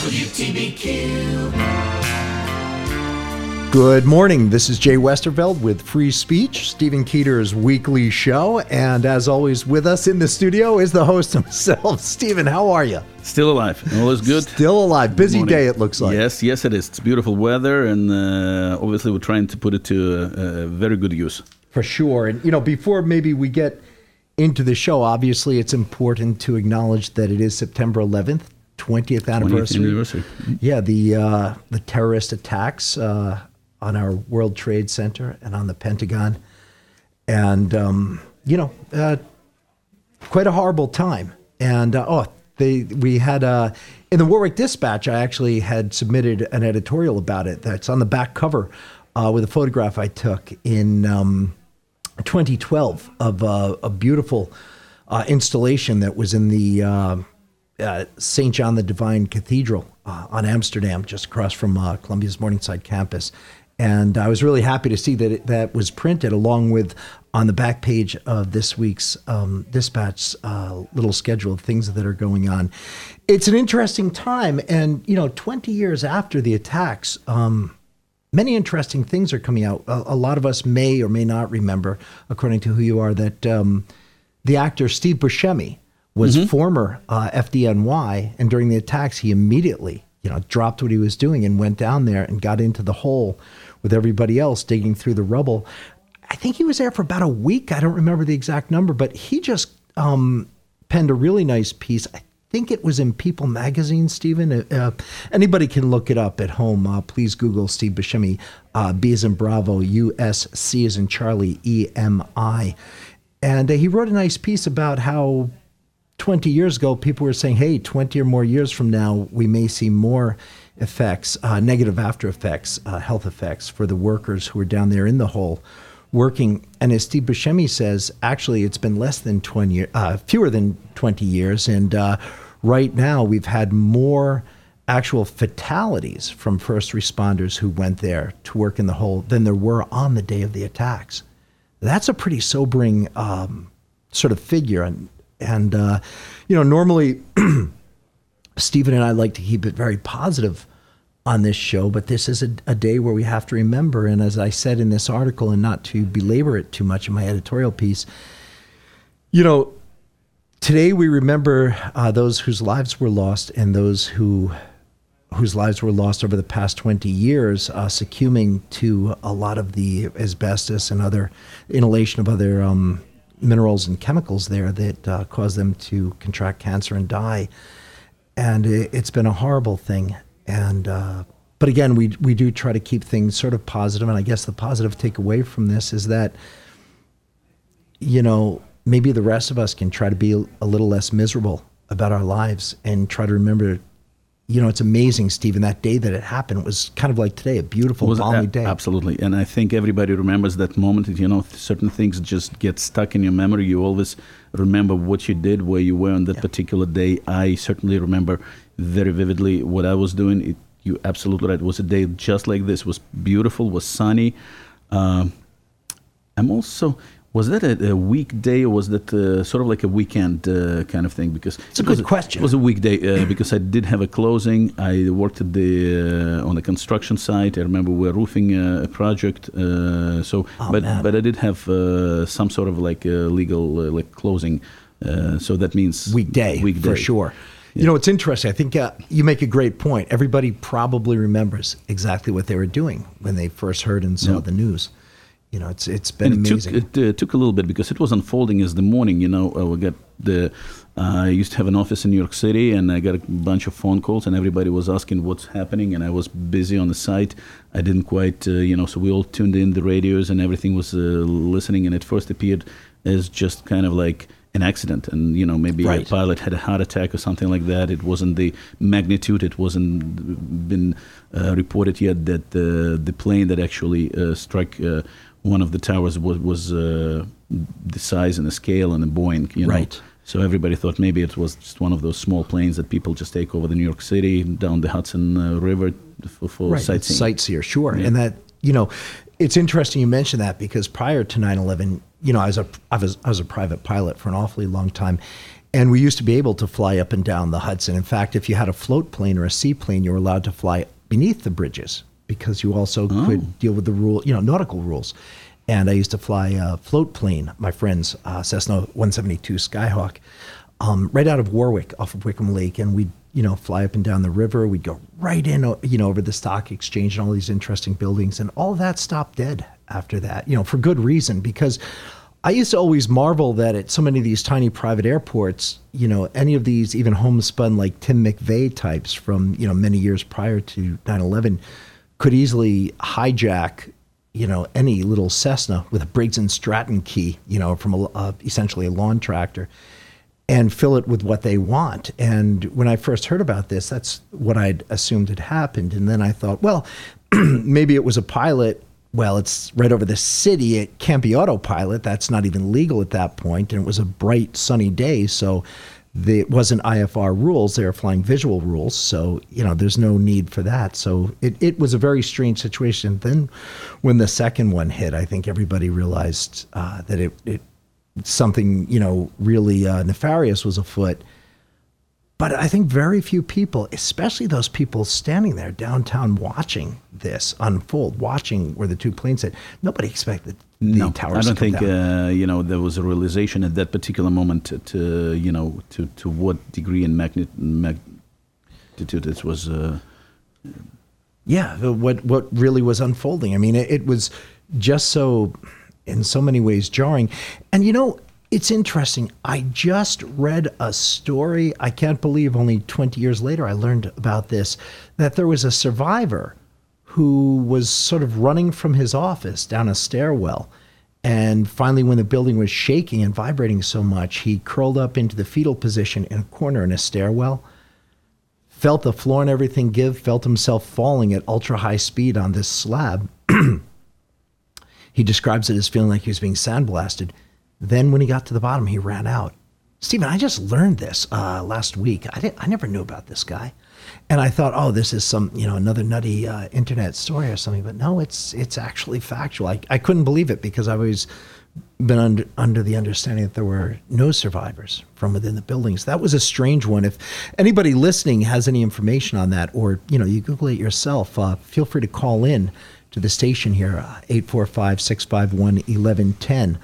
WTBQ. Good morning. This is Jay Westerveld with Free Speech, Stephen Keeter's weekly show. And as always, with us in the studio is the host himself. Stephen, how are you? Still alive. All is good. Still alive. Busy day, it looks like. Yes, it is. It's beautiful weather, and obviously we're trying to put it to very good use. For sure. And, you know, before maybe we get into the show, obviously it's important to acknowledge that it is September 11th, 20th anniversary. Yeah, the terrorist attacks on our World Trade Center and on the Pentagon. And, you know, quite a horrible time. And, we had in the Warwick Dispatch, I actually had submitted an editorial about it that's on the back cover with a photograph I took in 2012 of a beautiful installation that was in the St. John the Divine Cathedral on Amsterdam, just across from Columbia's Morningside campus. And I was really happy to see that that was printed along with, on the back page of this week's Dispatch, little schedule of things that are going on. It's an interesting time. And, you know, 20 years after the attacks, many interesting things are coming out. A lot of us may or may not remember, according to who you are, that the actor Steve Buscemi was former FDNY, and during the attacks, he immediately, you know, dropped what he was doing and went down there and got into the hole with everybody else digging through the rubble. I think he was there for about a week. I don't remember the exact number, but he just penned a really nice piece. I think it was in People magazine, Stephen. Anybody can look it up at home. Please Google Steve Buscemi, B as in Bravo, U.S., C as in Charlie, E.M.I. And he wrote a nice piece about how 20 years ago, people were saying, hey, 20 or more years from now, we may see more effects, negative after effects, health effects for the workers who were down there in the hole working. And as Steve Buscemi says, actually, it's been less than 20, fewer than 20 years. And right now, we've had more actual fatalities from first responders who went there to work in the hole than there were on the day of the attacks. That's a pretty sobering sort of figure. And you know, normally, Stephen and I like to keep it very positive on this show, but this is a day where we have to remember, and as I said in this article, and not to belabor it too much in my editorial piece, you know, today we remember those whose lives were lost and those whose lives were lost over the past 20 years, succumbing to a lot of the asbestos and other inhalation of other minerals and chemicals there that cause them to contract cancer and die. And it's been a horrible thing. And, but again, we do try to keep things sort of positive. And I guess the positive takeaway from this is that, you know, maybe the rest of us can try to be a little less miserable about our lives and try to remember, you know, it's amazing, Stephen, that day that it happened was kind of like today, a beautiful, balmy day. Absolutely. And I think everybody remembers that moment. You know, certain things just get stuck in your memory. You always remember what you did, where you were on that particular day. I certainly remember very vividly what I was doing. You're absolutely right. It was a day just like this. It was beautiful, was sunny. I'm also, was that a weekday or was that sort of like a weekend kind of thing? Because it's a good question. It was a weekday because I did have a closing. I worked at on the construction site. I remember we were roofing a project. But I did have some sort of like legal like closing. So that means weekday. For sure. Yeah. You know, it's interesting. I think you make a great point. Everybody probably remembers exactly what they were doing when they first heard and saw the news. You know, it's been amazing. It took a little bit because it was unfolding as the morning. You know, I used to have an office in New York City, and I got a bunch of phone calls, and everybody was asking what's happening, and I was busy on the site. I didn't quite, so we all tuned in the radios, and everything was listening, and it first appeared as just kind of like an accident, and you know, maybe a pilot had a heart attack or something like that. It wasn't the magnitude. It wasn't been reported yet that the plane that actually struck one of the towers was the size and the scale and the Boeing. You know? Right. So everybody thought maybe it was just one of those small planes that people just take over the New York City down the Hudson River for sightseeing. Sightseer, sure. Yeah. And that, you know, it's interesting you mentioned that because prior to 9/11. You know, I was a private pilot for an awfully long time, And we used to be able to fly up and down the Hudson. In fact, if you had a float plane or a seaplane, you were allowed to fly beneath the bridges because you also could deal with the rule, you know, nautical rules. And I used to fly a float plane, my friends, Cessna 172 Skyhawk, right out of Warwick off of Wickham Lake. And we'd, you know, fly up and down the river. We'd go right in, you know, over the stock exchange and all these interesting buildings. And all of that stopped dead after that, you know, for good reason, because I used to always marvel that at so many of these tiny private airports, you know, any of these even homespun like Tim McVeigh types from, you know, many years prior to 9/11 could easily hijack, you know, any little Cessna with a Briggs and Stratton key, you know, from a, essentially a lawn tractor and fill it with what they want. And when I first heard about this, that's what I'd assumed had happened. And then I thought, well, maybe it was a pilot. Well, it's right over the city. It can't be autopilot. That's not even legal at that point. And it was a bright, sunny day. So it wasn't IFR rules. They were flying visual rules. So, you know, there's no need for that. So it was a very strange situation. Then when the second one hit, I think everybody realized that it something, you know, really nefarious was afoot. But I think very few people, especially those people standing there downtown watching this unfold, watching where the two planes hit, nobody expected the towers to come down. I don't think, you know, there was a realization at that particular moment to you know, to what degree and magnitude it was. Yeah, what really was unfolding. I mean, it was just so, in so many ways, jarring. And, you know, it's interesting. I just read a story. I can't believe only 20 years later I learned about this, that there was a survivor who was sort of running from his office down a stairwell. And finally, when the building was shaking and vibrating so much, he curled up into the fetal position in a corner in a stairwell, felt the floor and everything give, felt himself falling at ultra high speed on this slab. He describes it as feeling like he was being sandblasted. Then when he got to the bottom, he ran out. Stephen, I just learned this last week. I never knew about this guy. And I thought, oh, this is some, you know, another nutty internet story or something. But no, it's actually factual. I couldn't believe it because I've always been under the understanding that there were no survivors from within the buildings. That was a strange one. If anybody listening has any information on that or, you know, you Google it yourself, feel free to call in to the station here, 845-651-1110.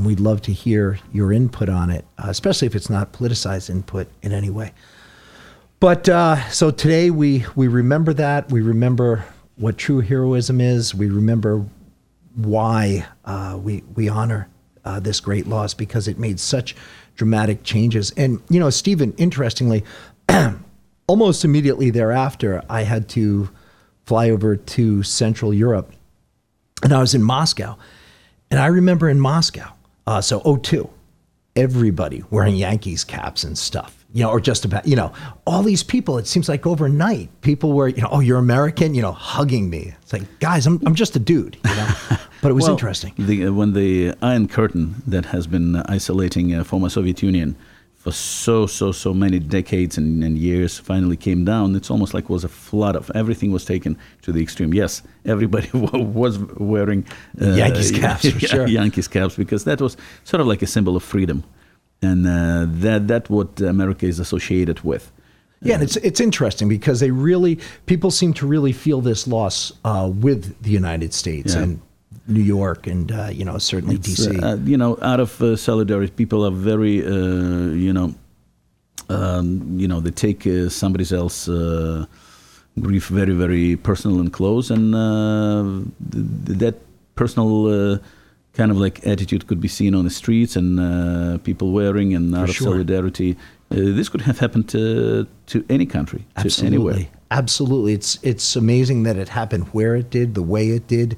We'd love to hear your input on it, especially if it's not politicized input in any way. But so today we remember that. We remember what true heroism is. We remember why we honor this great loss, because it made such dramatic changes. And, you know, Stephen, interestingly, almost immediately thereafter, I had to fly over to Central Europe, and I was in Moscow. And I remember in Moscow, so 02, everybody wearing Yankees caps and stuff, you know, or just about, you know, all these people, it seems like overnight, people were, you know, oh, you're American, you know, hugging me. It's like, guys, I'm just a dude, you know, but it was well, interesting. When the Iron Curtain that has been isolating former Soviet Union for so many decades and years finally came down, it's almost like was a flood of everything was taken to the extreme. Yes, everybody was wearing Yankees caps, for sure. Yankees caps, because that was sort of like a symbol of freedom, and that what America is associated with. Yeah, and it's interesting because they really people seem to really feel this loss with the United States and New York and, you know, certainly D.C. You know, out of solidarity, people are very, you know, they take somebody else's grief very, very personal and close. And that personal kind of like attitude could be seen on the streets and people wearing and out of solidarity. This could have happened to any country, Absolutely. To anywhere. Absolutely. It's amazing that it happened where it did, the way it did.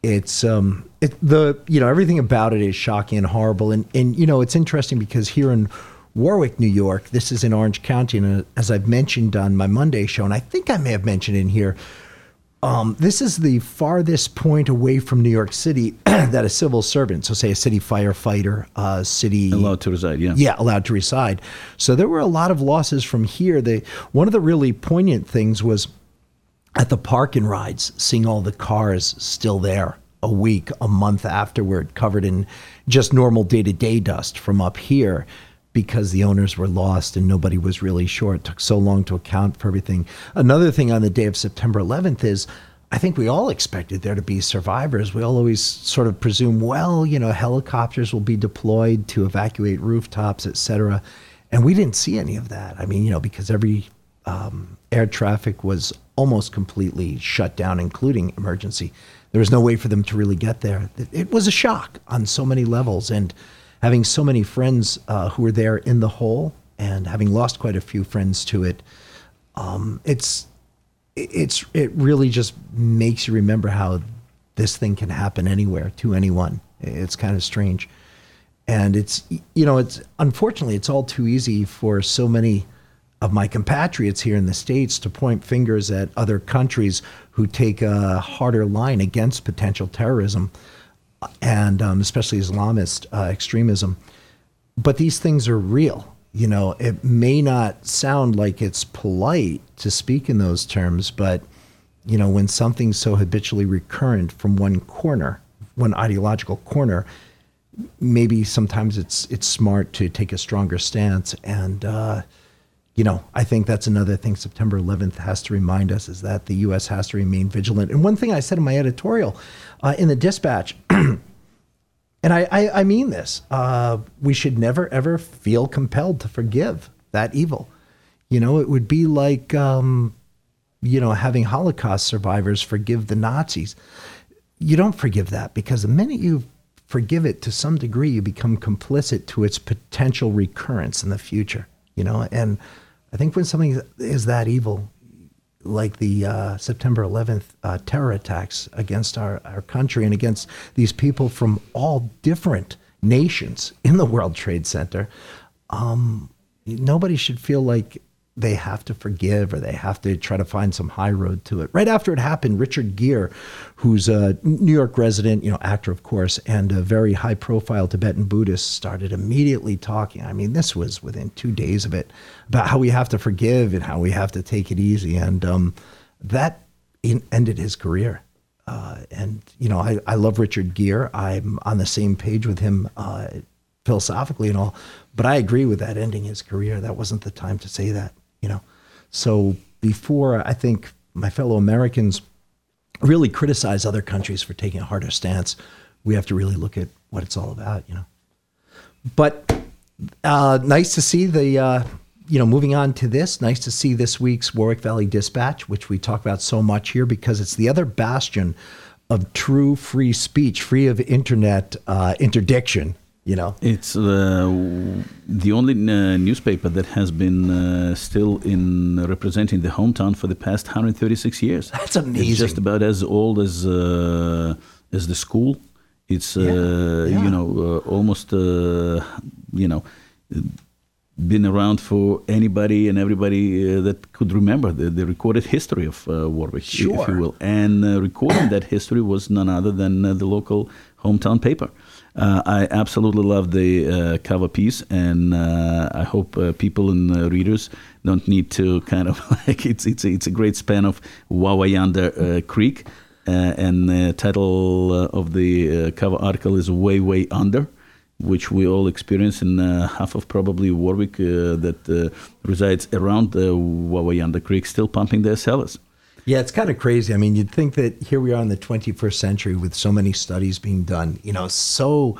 It's you know, everything about it is shocking and horrible. And you know, it's interesting because here in Warwick, New York, this is in Orange County. And as I've mentioned on my Monday show, and I think I may have mentioned in here, this is the farthest point away from New York City that a civil servant, so say a city firefighter, city allowed to reside, allowed to reside. So there were a lot of losses from here. One of the really poignant things was at the park and rides, seeing all the cars still there a week, a month afterward, covered in just normal day-to-day dust from up here, because the owners were lost and nobody was really sure. It took so long to account for everything. Another thing on the day of September 11th is, I think we all expected there to be survivors. We all always sort of presume, well, you know, helicopters will be deployed to evacuate rooftops, et cetera. And we didn't see any of that. I mean, you know, because every air traffic was almost completely shut down, including emergency. There was no way for them to really get there. It was a shock on so many levels. And having so many friends who were there in the hole and having lost quite a few friends to it, it really just makes you remember how this thing can happen anywhere to anyone. It's kind of strange. And it's, you know, it's unfortunately, it's all too easy for so many of my compatriots here in the States to point fingers at other countries who take a harder line against potential terrorism and especially Islamist extremism. But these things are real. You know, it may not sound like it's polite to speak in those terms, but, you know, when something's so habitually recurrent from one corner, one ideological corner, maybe sometimes it's smart to take a stronger stance. And, you know, I think that's another thing September 11th has to remind us, is that the U.S. has to remain vigilant. And one thing I said in my editorial in the Dispatch, and I mean this, we should never, ever feel compelled to forgive that evil. You know, it would be like, you know, having Holocaust survivors forgive the Nazis. You don't forgive that, because the minute you forgive it to some degree, you become complicit to its potential recurrence in the future, you know? And I think when something is that evil, like the September 11th terror attacks against our country and against these people from all different nations in the World Trade Center, nobody should feel like they have to forgive or they have to try to find some high road to it. Right after it happened, Richard Gere, who's a New York resident, you know, actor, of course, and a very high profile Tibetan Buddhist, started immediately talking. I mean, this was within 2 days of it, about how we have to forgive and how we have to take it easy. And that ended his career. And, you know, I love Richard Gere. I'm on the same page with him philosophically and all, but I agree with that ending his career. That wasn't the time to say that. You know, so before I think my fellow Americans really criticize other countries for taking a harder stance, we have to really look at what it's all about, you know. But nice to see the, you know, moving on to this, nice to see this week's Warwick Valley Dispatch, which we talk about so much here because it's the other bastion of true free speech, free of internet interdiction. You know, it's the only newspaper that has been still in representing the hometown for the past 136 years. That's amazing. It's just about as old as the school. It's you know almost you know been around for anybody and everybody that could remember the recorded history of Warwick, sure, if you will. And recording that history was none other than the local hometown paper. I absolutely love the cover piece, and I hope people and readers don't need to kind of like it's a great span of Wawayanda Creek, and the title of the cover article is Way Under, which we all experience in half of probably Warwick that resides around the Wawayanda Creek, still pumping their cellars. Yeah, it's kind of crazy. I mean, you'd think that here we are in the 21st century with so many studies being done, you know, so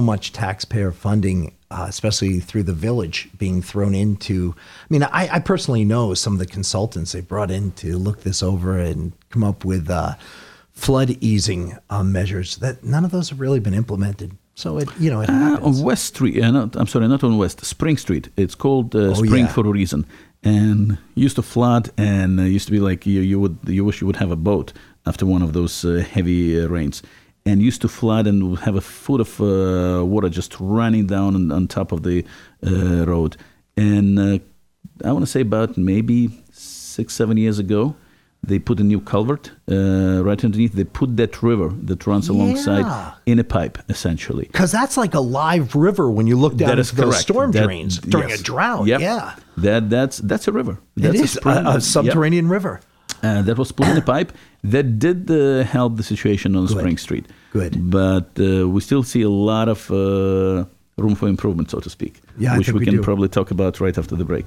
much taxpayer funding, especially through the village being thrown into. I mean, I personally know some of the consultants they brought in to look this over and come up with flood easing measures that none of those have really been implemented. So it, you know, it happens. On West Street, I'm sorry, not on West, Spring Street. It's called Spring for a reason. And used to flood, and used to be like you wish you would have a boat after one of those heavy rains, and used to flood and have a foot of water just running down on top of the road. And I want to say about maybe 6-7 years ago, they put a new culvert right underneath. They put that river that runs alongside in a pipe, essentially. Because that's like a live river when you look down at those storm drains during a drought. Yep. Yeah, that's a river. That's it is a subterranean river. That was put in a pipe. That did help the situation on Spring Street. Good. But we still see a lot of room for improvement, so to speak, which we can probably talk about right after the break.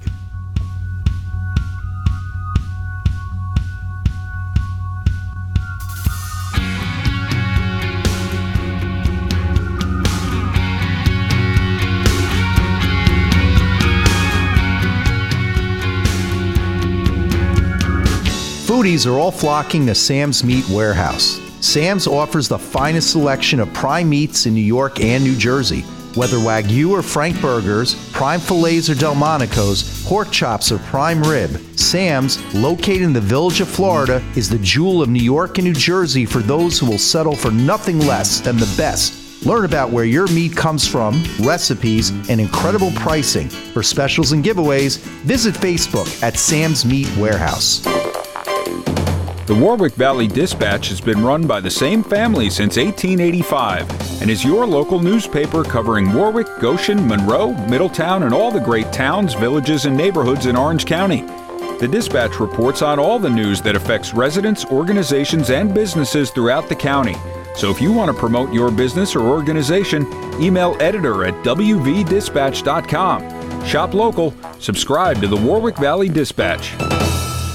Foodies are all flocking to Sam's Meat Warehouse. Sam's offers the finest selection of prime meats in New York and New Jersey. Whether Wagyu or Frank burgers, prime fillets or Delmonico's, pork chops or prime rib, Sam's, located in the Village of Florida, is the jewel of New York and New Jersey for those who will settle for nothing less than the best. Learn about where your meat comes from, recipes, and incredible pricing. For specials and giveaways, visit Facebook at Sam's Meat Warehouse. The Warwick Valley Dispatch has been run by the same family since 1885 and is your local newspaper covering Warwick, Goshen, Monroe, Middletown, and all the great towns, villages, and neighborhoods in Orange County. The Dispatch reports on all the news that affects residents, organizations, and businesses throughout the county. So if you want to promote your business or organization, email editor at wvdispatch.com. Shop local. Subscribe to the Warwick Valley Dispatch.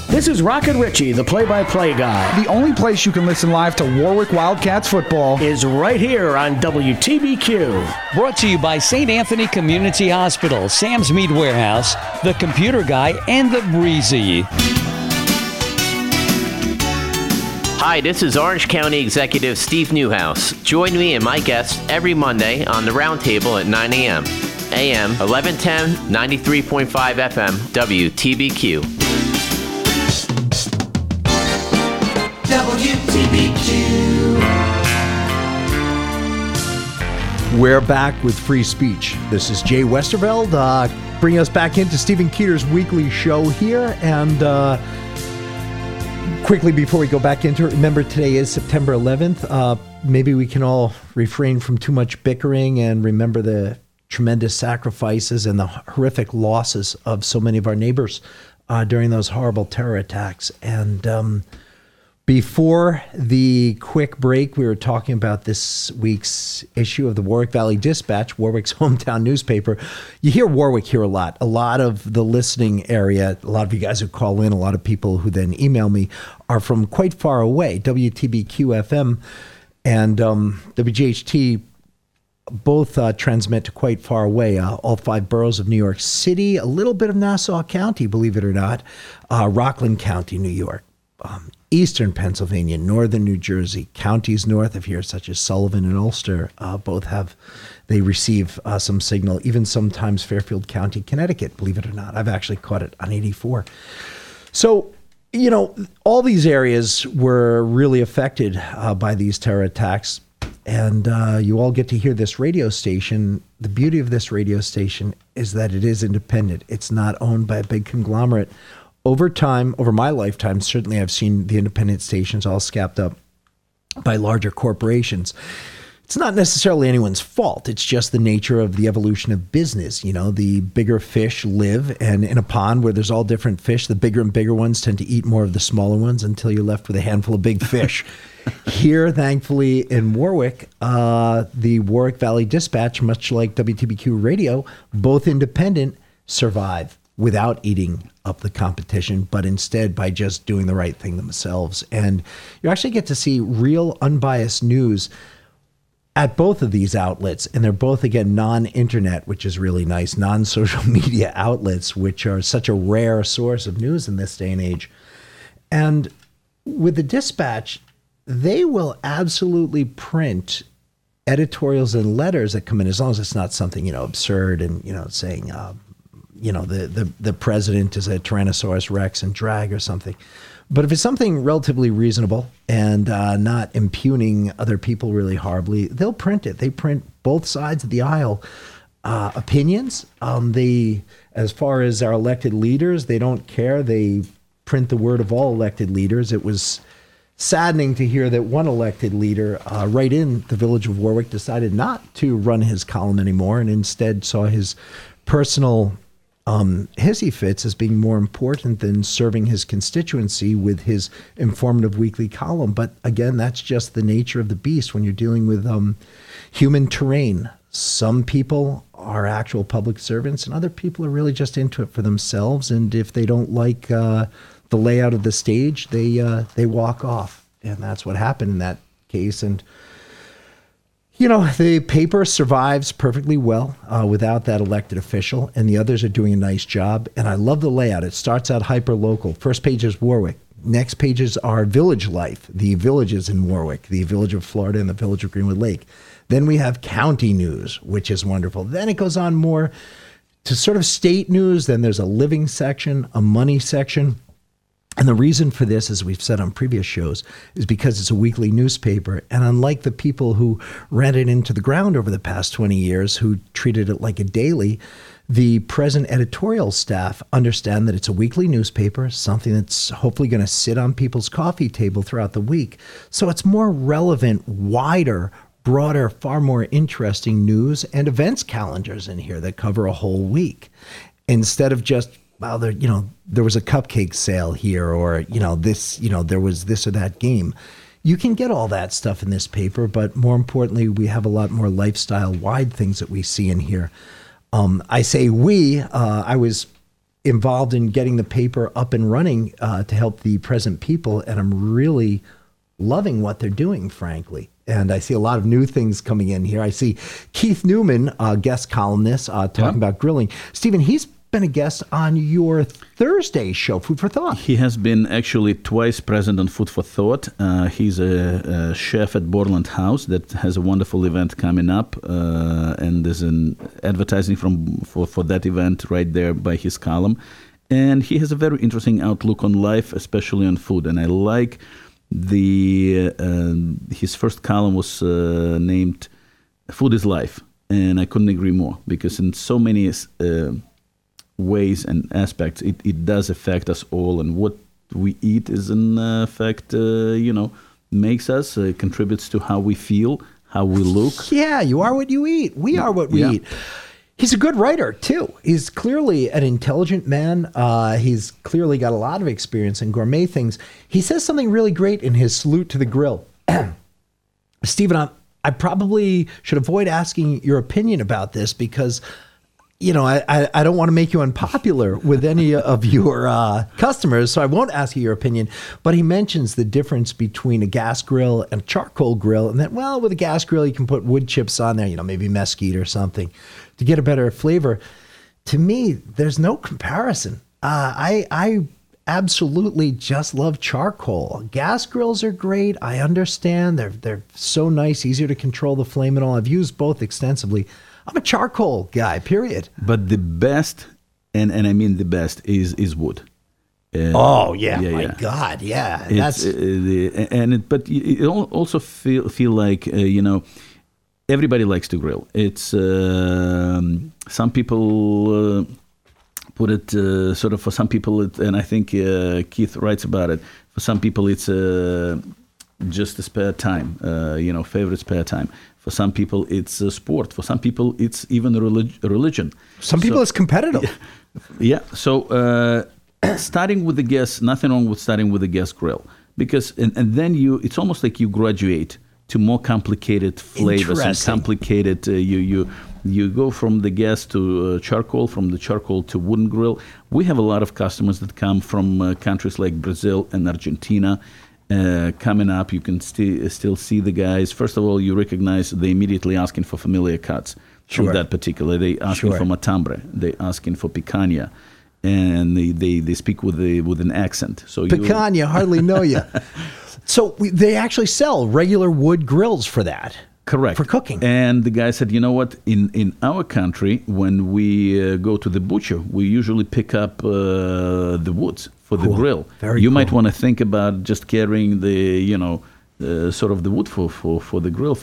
This is Rocket Richie, the play-by-play guy. The only place you can listen live to Warwick Wildcats football is right here on WTBQ. Brought to you by St. Anthony Community Hospital, Sam's Meat Warehouse, The Computer Guy, and The Breezy. Hi, this is Orange County Executive Steve Newhouse. Join me and my guests every Monday on The Roundtable at 9 a.m. AM 1110, 93.5 FM, WTBQ. WTBQ. We're back with Free Speech. This is Jay Westerveld bringing us back into Stephen Keeter's weekly show here. And quickly before we go back into it, remember today is September 11th. Maybe we can all refrain from too much bickering and remember the tremendous sacrifices and the horrific losses of so many of our neighbors during those horrible terror attacks. And before the quick break, we were talking about this week's issue of the Warwick Valley Dispatch, Warwick's hometown newspaper. You hear Warwick here a lot of the listening area, a lot of you guys who call in, a lot of people who then email me are from quite far away, WTBQ-FM and WGHT both transmit to quite far away, all five boroughs of New York City, a little bit of Nassau County, believe it or not, Rockland County, New York. Eastern Pennsylvania, northern New Jersey, counties north of here, such as Sullivan and Ulster, both have, they receive some signal, even sometimes Fairfield County, Connecticut, believe it or not. I've actually caught it on 84. So, you know, all these areas were really affected by these terror attacks. And you all get to hear this radio station. The beauty of this radio station is that it is independent. It's not owned by a big conglomerate. Over time, over my lifetime, certainly I've seen the independent stations all scapped up by larger corporations. It's not necessarily anyone's fault. It's just the nature of the evolution of business. You know, the bigger fish live and in a pond where there's all different fish, the bigger and bigger ones tend to eat more of the smaller ones until you're left with a handful of big fish. Here, thankfully, in Warwick, the Warwick Valley Dispatch, much like WTBQ Radio, both independent, survive without eating up the competition, but instead by just doing the right thing themselves. And you actually get to see real unbiased news at both of these outlets. And they're both, again, non-internet, which is really nice, non-social media outlets, which are such a rare source of news in this day and age. And with the Dispatch, they will absolutely print editorials and letters that come in, as long as it's not something, you know, absurd and, you know, saying, you know, the president is a Tyrannosaurus Rex and drag or something. But if it's something relatively reasonable and not impugning other people really horribly, they'll print it. They print both sides of the aisle opinions. As far as our elected leaders, they don't care. They print the word of all elected leaders. It was saddening to hear that one elected leader right in the village of Warwick decided not to run his column anymore and instead saw his personal hissy fits as being more important than serving his constituency with his informative weekly column. But again, that's just the nature of the beast when you're dealing with human terrain. Some people are actual public servants, and other people are really just into it for themselves. And if they don't like the layout of the stage, they walk off. And that's what happened in that case. And, you know, the paper survives perfectly well without that elected official, and the others are doing a nice job. And I love the layout. It starts out hyper-local. First page is Warwick. Next pages are village life, the villages in Warwick, the village of Florida and the village of Greenwood Lake. Then we have county news, which is wonderful. Then it goes on more to sort of state news. Then there's a living section, a money section. And the reason for this, as we've said on previous shows, is because it's a weekly newspaper. And unlike the people who ran it into the ground over the past 20 years, who treated it like a daily, the present editorial staff understand that it's a weekly newspaper, something that's hopefully going to sit on people's coffee table throughout the week. So it's more relevant, wider, broader, far more interesting news and events calendars in here that cover a whole week, instead of just, wow, there, you know, there was a cupcake sale here, or, you know, this, you know, there was this or that game. You can get all that stuff in this paper, but more importantly, we have a lot more lifestyle-wide things that we see in here. I say we, I was involved in getting the paper up and running to help the present people, and I'm really loving what they're doing, frankly. And I see a lot of new things coming in here. I see Keith Newman, guest columnist, talking about grilling. Stephen, he's been a guest on your Thursday show, Food for Thought. He has been actually twice present on Food for Thought. He's a chef at Borland House that has a wonderful event coming up, and there's an advertising for that event right there by his column. And he has a very interesting outlook on life, especially on food. And I like his first column was named "Food is Life," and I couldn't agree more, because in so many ways and aspects it does affect us all, and what we eat is in effect makes us, contributes to how we feel, how we look. Yeah, you are what you eat. We are what we eat. He's a good writer too. He's clearly an intelligent man. He's clearly got a lot of experience in gourmet things. He says something really great in his Salute to the Grill. Stephen, I probably should avoid asking your opinion about this, because you know, I don't want to make you unpopular with any of your customers, so I won't ask you your opinion. But he mentions the difference between a gas grill and a charcoal grill, and that, well, with a gas grill, you can put wood chips on there, you know, maybe mesquite or something, to get a better flavor. To me, there's no comparison. I absolutely just love charcoal. Gas grills are great. I understand. They're so nice, easier to control the flame and all. I've used both extensively. I'm a charcoal guy, period. But the best, and I mean the best, is wood. God, yeah. That's but it also feel like everybody likes to grill. It's some people put it sort of, for some people, and I think Keith writes about it. For some people, it's just a spare time, favorite spare time. For some people, it's a sport. For some people, it's even a religion. Some people, it's competitive. Yeah. So starting with the gas, nothing wrong with starting with the gas grill. Because, and then it's almost like you graduate to more complicated flavors and complicated, you go from the gas to charcoal, from the charcoal to wooden grill. We have a lot of customers that come from countries like Brazil and Argentina. Coming up, you can still see the guys. First of all, you recognize they immediately asking for familiar cuts from that particular. They asking for matambre. They asking for picanha, and they speak with an accent. So picanha, you hardly know you. So they actually sell regular wood grills for that. Correct. For cooking. And the guy said, you know what, in our country, when we go to the butcher, we usually pick up the woods for the grill. You might want to think about just carrying the, sort of the wood for the grill.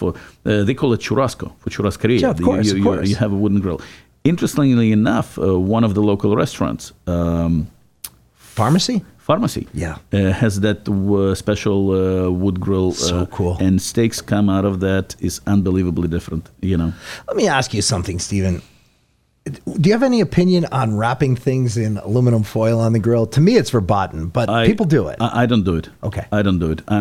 They call it churrasco, for churrascaria. Yeah, of course. You have a wooden grill. Interestingly enough, one of the local restaurants. Pharmacy. Yeah. Has that special wood grill. So cool. And steaks come out of that is unbelievably different, Let me ask you something, Stephen. Do you have any opinion on wrapping things in aluminum foil on the grill? To me, it's verboten, but people do it. I don't do it. Okay. I don't do it. I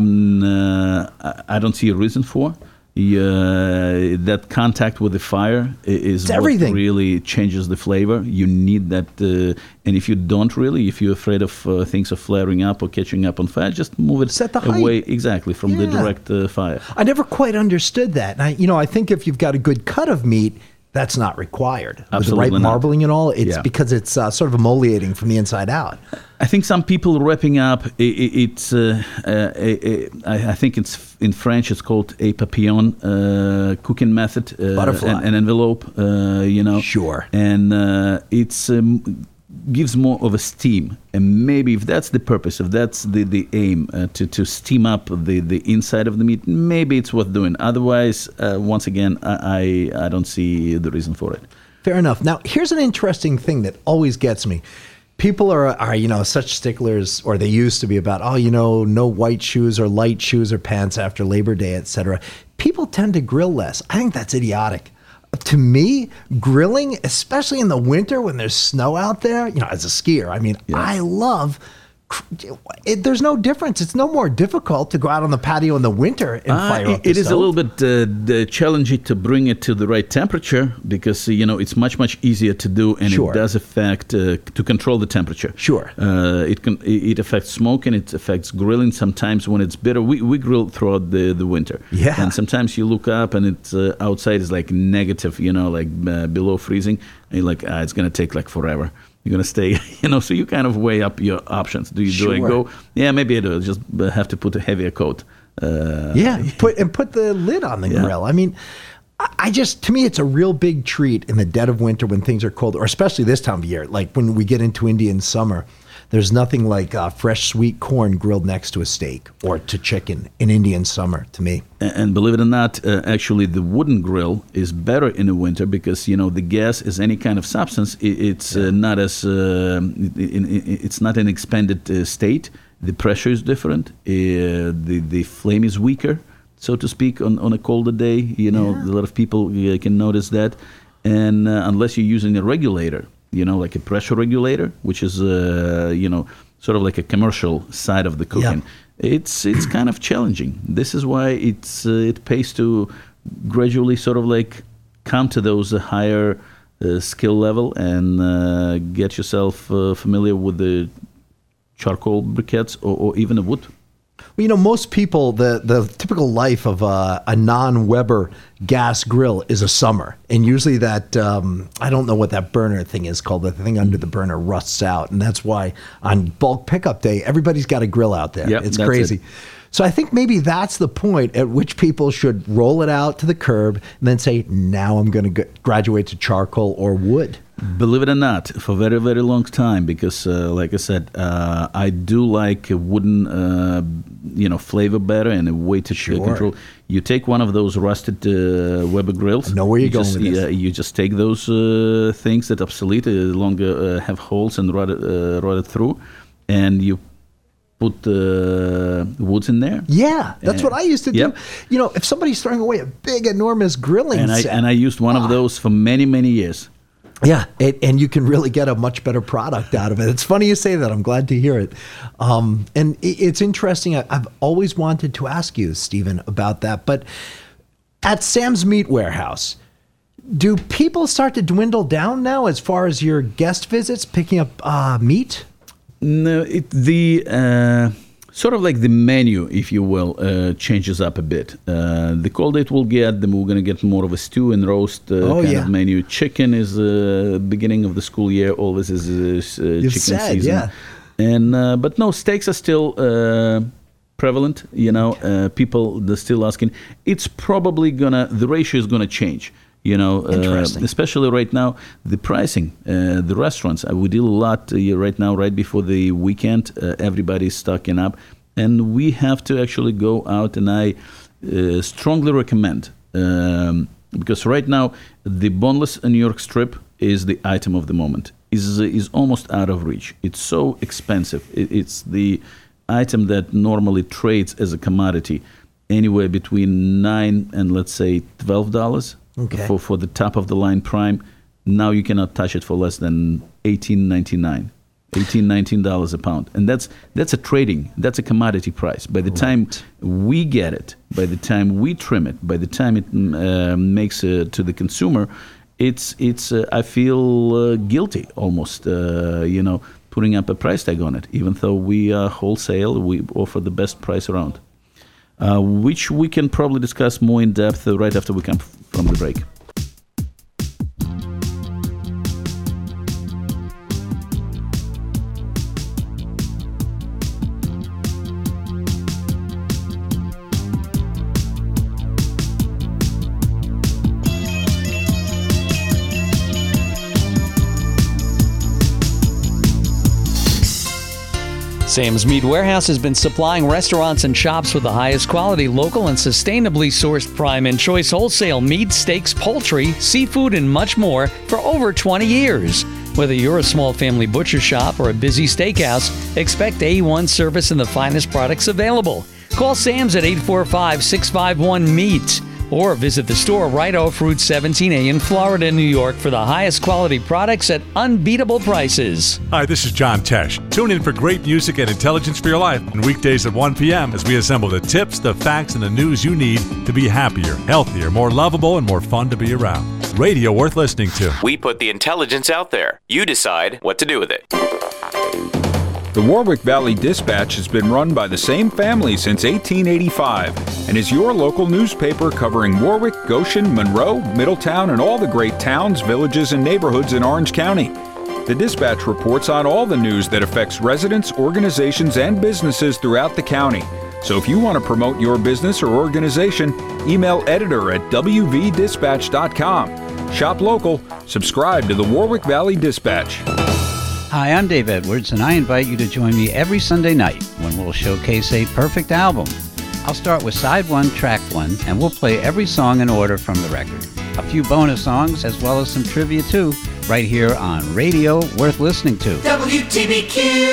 don't see a reason for that contact with the fire is what really changes the flavor. You need that, and if you don't really, if you're afraid of things are flaring up or catching up on fire, just move it away from the direct fire. I never quite understood that. And I think if you've got a good cut of meat, that's not required. Absolutely. With the right marbling and all, it's because it's sort of emoliating from the inside out. I think some people wrapping up, I think it's in French, it's called a papillon cooking method. Butterfly. An envelope, Sure. And it's gives more of a steam. And maybe if that's the purpose, if that's the aim, to steam up the inside of the meat, maybe it's worth doing. Otherwise, once again, I don't see the reason for it. Fair enough. Now, here's an interesting thing that always gets me. People are such sticklers, or they used to be about, no white shoes or light shoes or pants after Labor Day, etc. People tend to grill less. I think that's idiotic. To me, grilling, especially in the winter when there's snow out there, as a skier, I love it. There's no difference. It's no more difficult to go out on the patio in the winter and fire up the stove. It is a little bit challenging to bring it to the right temperature because, it's much, much easier to do, and It does affect, to control the temperature. Sure. It affects smoking, it affects grilling sometimes when it's bitter. We grill throughout the winter. Yeah. And sometimes you look up and it's outside is like negative, below freezing. And you're like, it's going to take like forever. You're going to stay, so you kind of weigh up your options. Do you do it? Go? Yeah, maybe I do. Just have to put a heavier coat. Put the lid on the grill. To me, it's a real big treat in the dead of winter when things are cold, or especially this time of year, like when we get into Indian summer. There's nothing like fresh sweet corn grilled next to a steak or to chicken in Indian summer to me. And believe it or not, actually the wooden grill is better in the winter because, the gas is any kind of substance. It's not an expanded state. The pressure is different. The flame is weaker, so to speak, on a colder day. A lot of people can notice that. And unless you're using a regulator, like a pressure regulator, which is, sort of like a commercial side of the cooking. Yeah. It's kind of challenging. This is why it pays to gradually sort of like come to those higher skill level and get yourself familiar with the charcoal briquettes or even a wood. Well, most people, the typical life of a non-Weber gas grill is a summer. And usually that, I don't know what that burner thing is called, the thing under the burner rusts out. And that's why on bulk pickup day, everybody's got a grill out there. Yep, it's crazy. So I think maybe that's the point at which people should roll it out to the curb and then say, now I'm going to graduate to charcoal or wood. Believe it or not, for very, very long time, because like I said, I do like wooden, flavor better and a way to control. You take one of those rusted Weber grills. I know where you're going with this. You just take those things that obsolete, longer have holes and rotted through, and you put the woods in there. Yeah, that's what I used to do. Yep. If somebody's throwing away a big, enormous grilling set. And I used one of those for many, many years. Yeah, and you can really get a much better product out of it. It's funny you say that. I'm glad to hear it. And it's interesting. I've always wanted to ask you, Stephen, about that. But at Sam's Meat Warehouse, do people start to dwindle down now as far as your guest visits, picking up meat? No, sort of like the menu, if you will, changes up a bit. The colder it will get, then we're going to get more of a stew and roast of menu. Chicken is the beginning of the school year, always is chicken season. Yeah. And, but no, steaks are still prevalent, people are still asking. It's probably the ratio is going to change. Especially right now, the pricing, the restaurants, we deal a lot right now, right before the weekend, everybody's stocking up, and we have to actually go out, and I strongly recommend, because right now, the boneless New York strip is the item of the moment, is almost out of reach. It's so expensive. It's the item that normally trades as a commodity, anywhere between $9 and let's say $12. Okay. For the top of the line prime, now you cannot touch it for less than $18.99. $18, $19 a pound. And that's a trading, that's a commodity price. By the time we get it, by the time we trim it, by the time it makes to the consumer, it's I feel guilty almost, putting up a price tag on it, even though we are wholesale, we offer the best price around, which we can probably discuss more in depth right after we come from the break. Sam's Meat Warehouse has been supplying restaurants and shops with the highest quality, local, and sustainably sourced prime and choice wholesale meat, steaks, poultry, seafood, and much more for over 20 years. Whether you're a small family butcher shop or a busy steakhouse, expect A1 service and the finest products available. Call Sam's at 845-651-MEAT or visit the store right off Route 17A in Florida, New York for the highest quality products at unbeatable prices. Hi, this is John Tesh. Tune in for great music and intelligence for your life on weekdays at 1 p.m. as we assemble the tips, the facts, and the news you need to be happier, healthier, more lovable, and more fun to be around. Radio worth listening to. We put the intelligence out there. You decide what to do with it. The Warwick Valley Dispatch has been run by the same family since 1885 and is your local newspaper covering Warwick, Goshen, Monroe, Middletown, and all the great towns, villages, and neighborhoods in Orange County. The Dispatch reports on all the news that affects residents, organizations, and businesses throughout the county. So if you want to promote your business or organization, email editor at wvdispatch.com. Shop local. Subscribe to the Warwick Valley Dispatch. Hi, I'm Dave Edwards, and I invite you to join me every Sunday night when we'll showcase a perfect album. I'll start with side one, track one, and we'll play every song in order from the record. A few bonus songs, as well as some trivia, too, right here on Radio Worth Listening To. WTBQ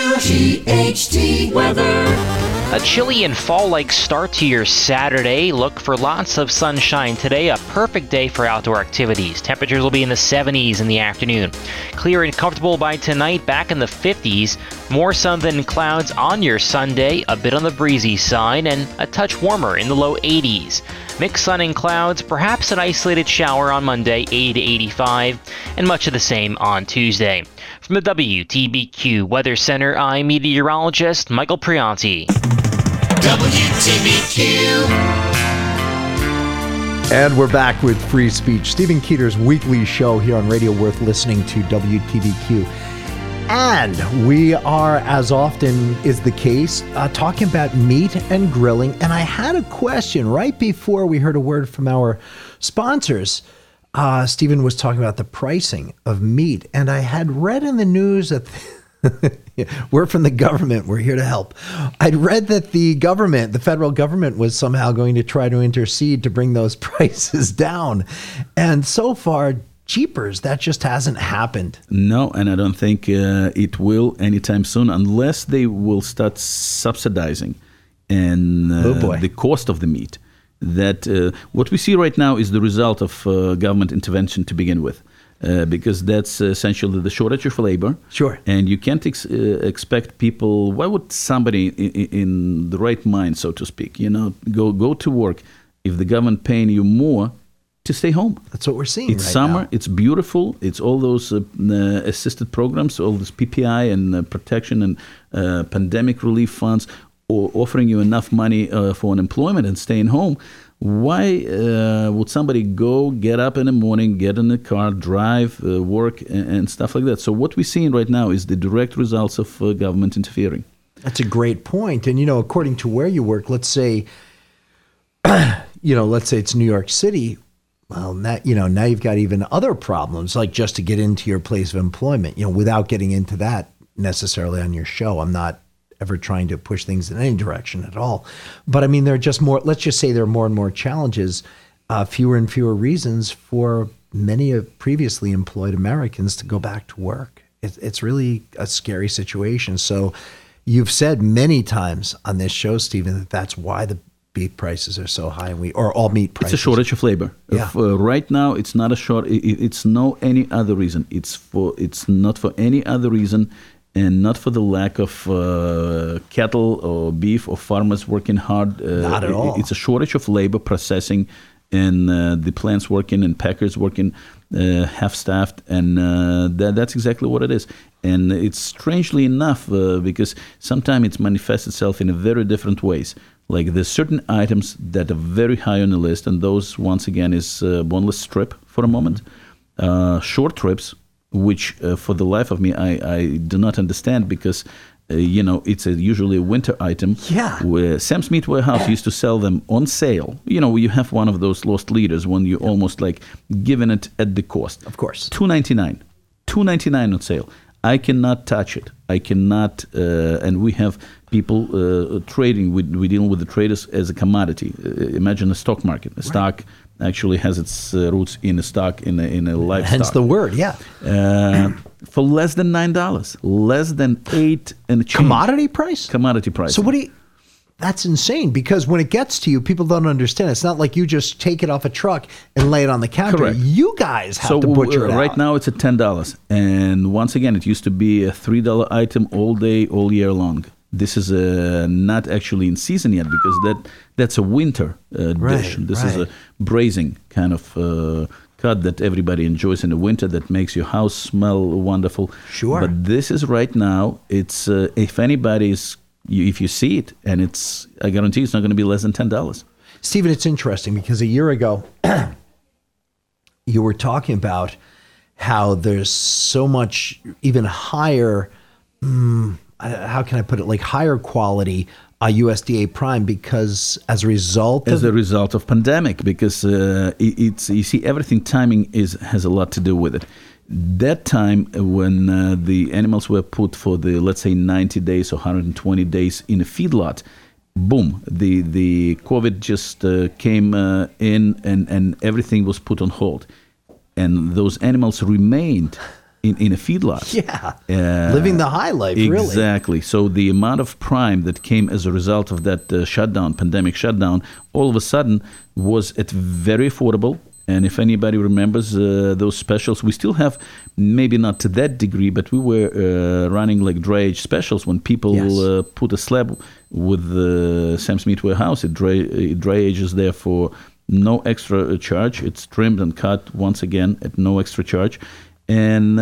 GHT Weather. A chilly and fall-like start to your Saturday. Look for lots of sunshine today. A perfect day for outdoor activities. Temperatures will be in the 70s in the afternoon. Clear and comfortable by tonight, back in the 50s. More sun than clouds on your Sunday. A bit on the breezy side and a touch warmer in the low 80s. Mixed sun and clouds, perhaps an isolated shower on Monday, 80 to 85, and much of the same on Tuesday. From the WTBQ Weather Center, I'm meteorologist Michael Prianti. WTBQ. And we're back with Free Speech, Stephen Keeter's weekly show here on Radio Worth Listening To, WTBQ. And we are, as often is the case, talking about meat and grilling. And I had a question right before we heard a word from our sponsors. Stephen was talking about the pricing of meat. And I had read in the news that... We're from the government. We're here to help. I'd read that the federal government was somehow going to try to intercede to bring those prices down. And so far, jeepers, that just hasn't happened. No, and I don't think it will anytime soon unless they will start subsidizing and the cost of the meat. That what we see right now is the result of government intervention to begin with. Because that's essentially the shortage of labor. Sure. And you can't expect people, why would somebody in the right mind, so to speak, go to work if the government paying you more to stay home? That's what we're seeing right now. It's summer, it's beautiful, it's all those assisted programs, all this PPI and protection and pandemic relief funds, or offering you enough money for unemployment and staying home. Why would somebody get up in the morning, get in the car, drive, work, and stuff like that? So what we're seeing right now is the direct results of government interfering. That's a great point. And, according to where you work, let's say it's New York City. Well, that, now you've got even other problems, like just to get into your place of employment, without getting into that necessarily on your show. I'm not ever trying to push things in any direction at all. But I mean, there are just more, let's just say there are more and more challenges, fewer and fewer reasons for many previously employed Americans to go back to work. It's really a scary situation. So you've said many times on this show, Stephen, that's why the meat prices are so high, or all meat prices. It's a shortage of labor. Yeah. Right now, it's not a shortage. It's not for any other reason. and not for the lack of cattle or beef or farmers working hard. Not at all. It's a shortage of labor processing, and the plants working and packers working half-staffed, and that's exactly what it is. And it's strangely enough because sometimes it manifests itself in very different ways. Like there's certain items that are very high on the list, and those, once again, is boneless strip for a moment. Short ribs, which for the life of me, I do not understand because, it's usually a winter item. Yeah. Where Sam Smith warehouse used to sell them on sale. You know, you have one of those lost leaders when you're almost like giving it at the cost. Of course. $2.99. $2.99 on sale. I cannot touch it. I cannot, and we have people trading. We're dealing with the traders as a commodity. Imagine a stock market. A stock actually has its roots in a stock, in a livestock. Hence the word, yeah. For less than $9, less than $8 and a change. Commodity price? Commodity price. So what do you... That's insane, because when it gets to you, people don't understand. It's not like you just take it off a truck and lay it on the counter. Correct. You guys have to butcher it out. Right now it's at $10. And once again, it used to be a $3 item all day, all year long. This is not actually in season yet, because that's a winter dish. This is a braising kind of cut that everybody enjoys in the winter that makes your house smell wonderful. Sure. But this is right now, it's if anybody's... If you see it, and it's, I guarantee it's not going to be less than $10. Stephen, it's interesting because a year ago, you were talking about how there's so much even higher, how can I put it, like higher quality USDA prime because as a result of pandemic, because it's, you see, everything timing has a lot to do with it. That time when the animals were put for the, let's say, 90 days or 120 days in a feedlot, boom, the COVID just came in and everything was put on hold. And those animals remained in a feedlot. Yeah, living the high life, exactly. Really. Exactly. So the amount of prime that came as a result of that pandemic shutdown, all of a sudden was at very affordable. And if anybody remembers those specials, we still have, maybe not to that degree, but we were running like dry age specials when people put a slab with Sam Smith warehouse. It dry ages there for no extra charge. It's trimmed and cut once again at no extra charge. And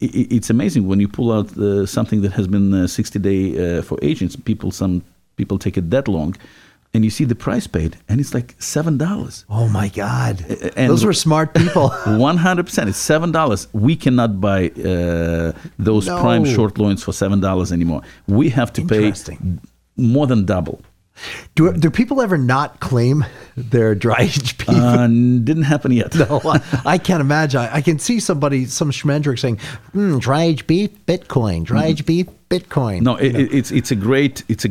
it's amazing when you pull out something that has been 60-day for agents. Some people take it that long. And you see the price paid, and it's like $7. Oh, my God. And those were smart people. 100%. It's $7. We cannot buy those prime short loins for $7 anymore. We have to pay more than double. Do people ever not claim their dry aged beef? Didn't happen yet. No, I can't imagine. I can see somebody, some schmendrick saying, dry aged beef, Bitcoin, dry aged beef, Bitcoin. No, it's a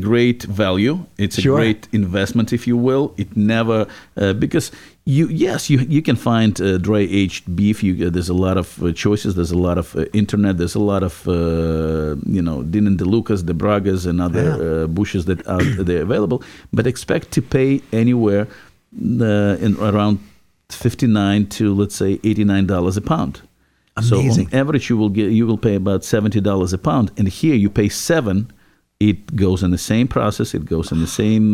great value. It's a great investment, if you will. It never, because you can find dry aged beef. There's a lot of choices. There's a lot of internet. There's a lot of Din and DeLucas, DeBragas, and other bushes that are there available. But expect to pay anywhere in around $59 to, let's say, $89 a pound. Amazing. So on average, you will pay about $70 a pound, and here you pay $7. It goes in the same process. It goes in the same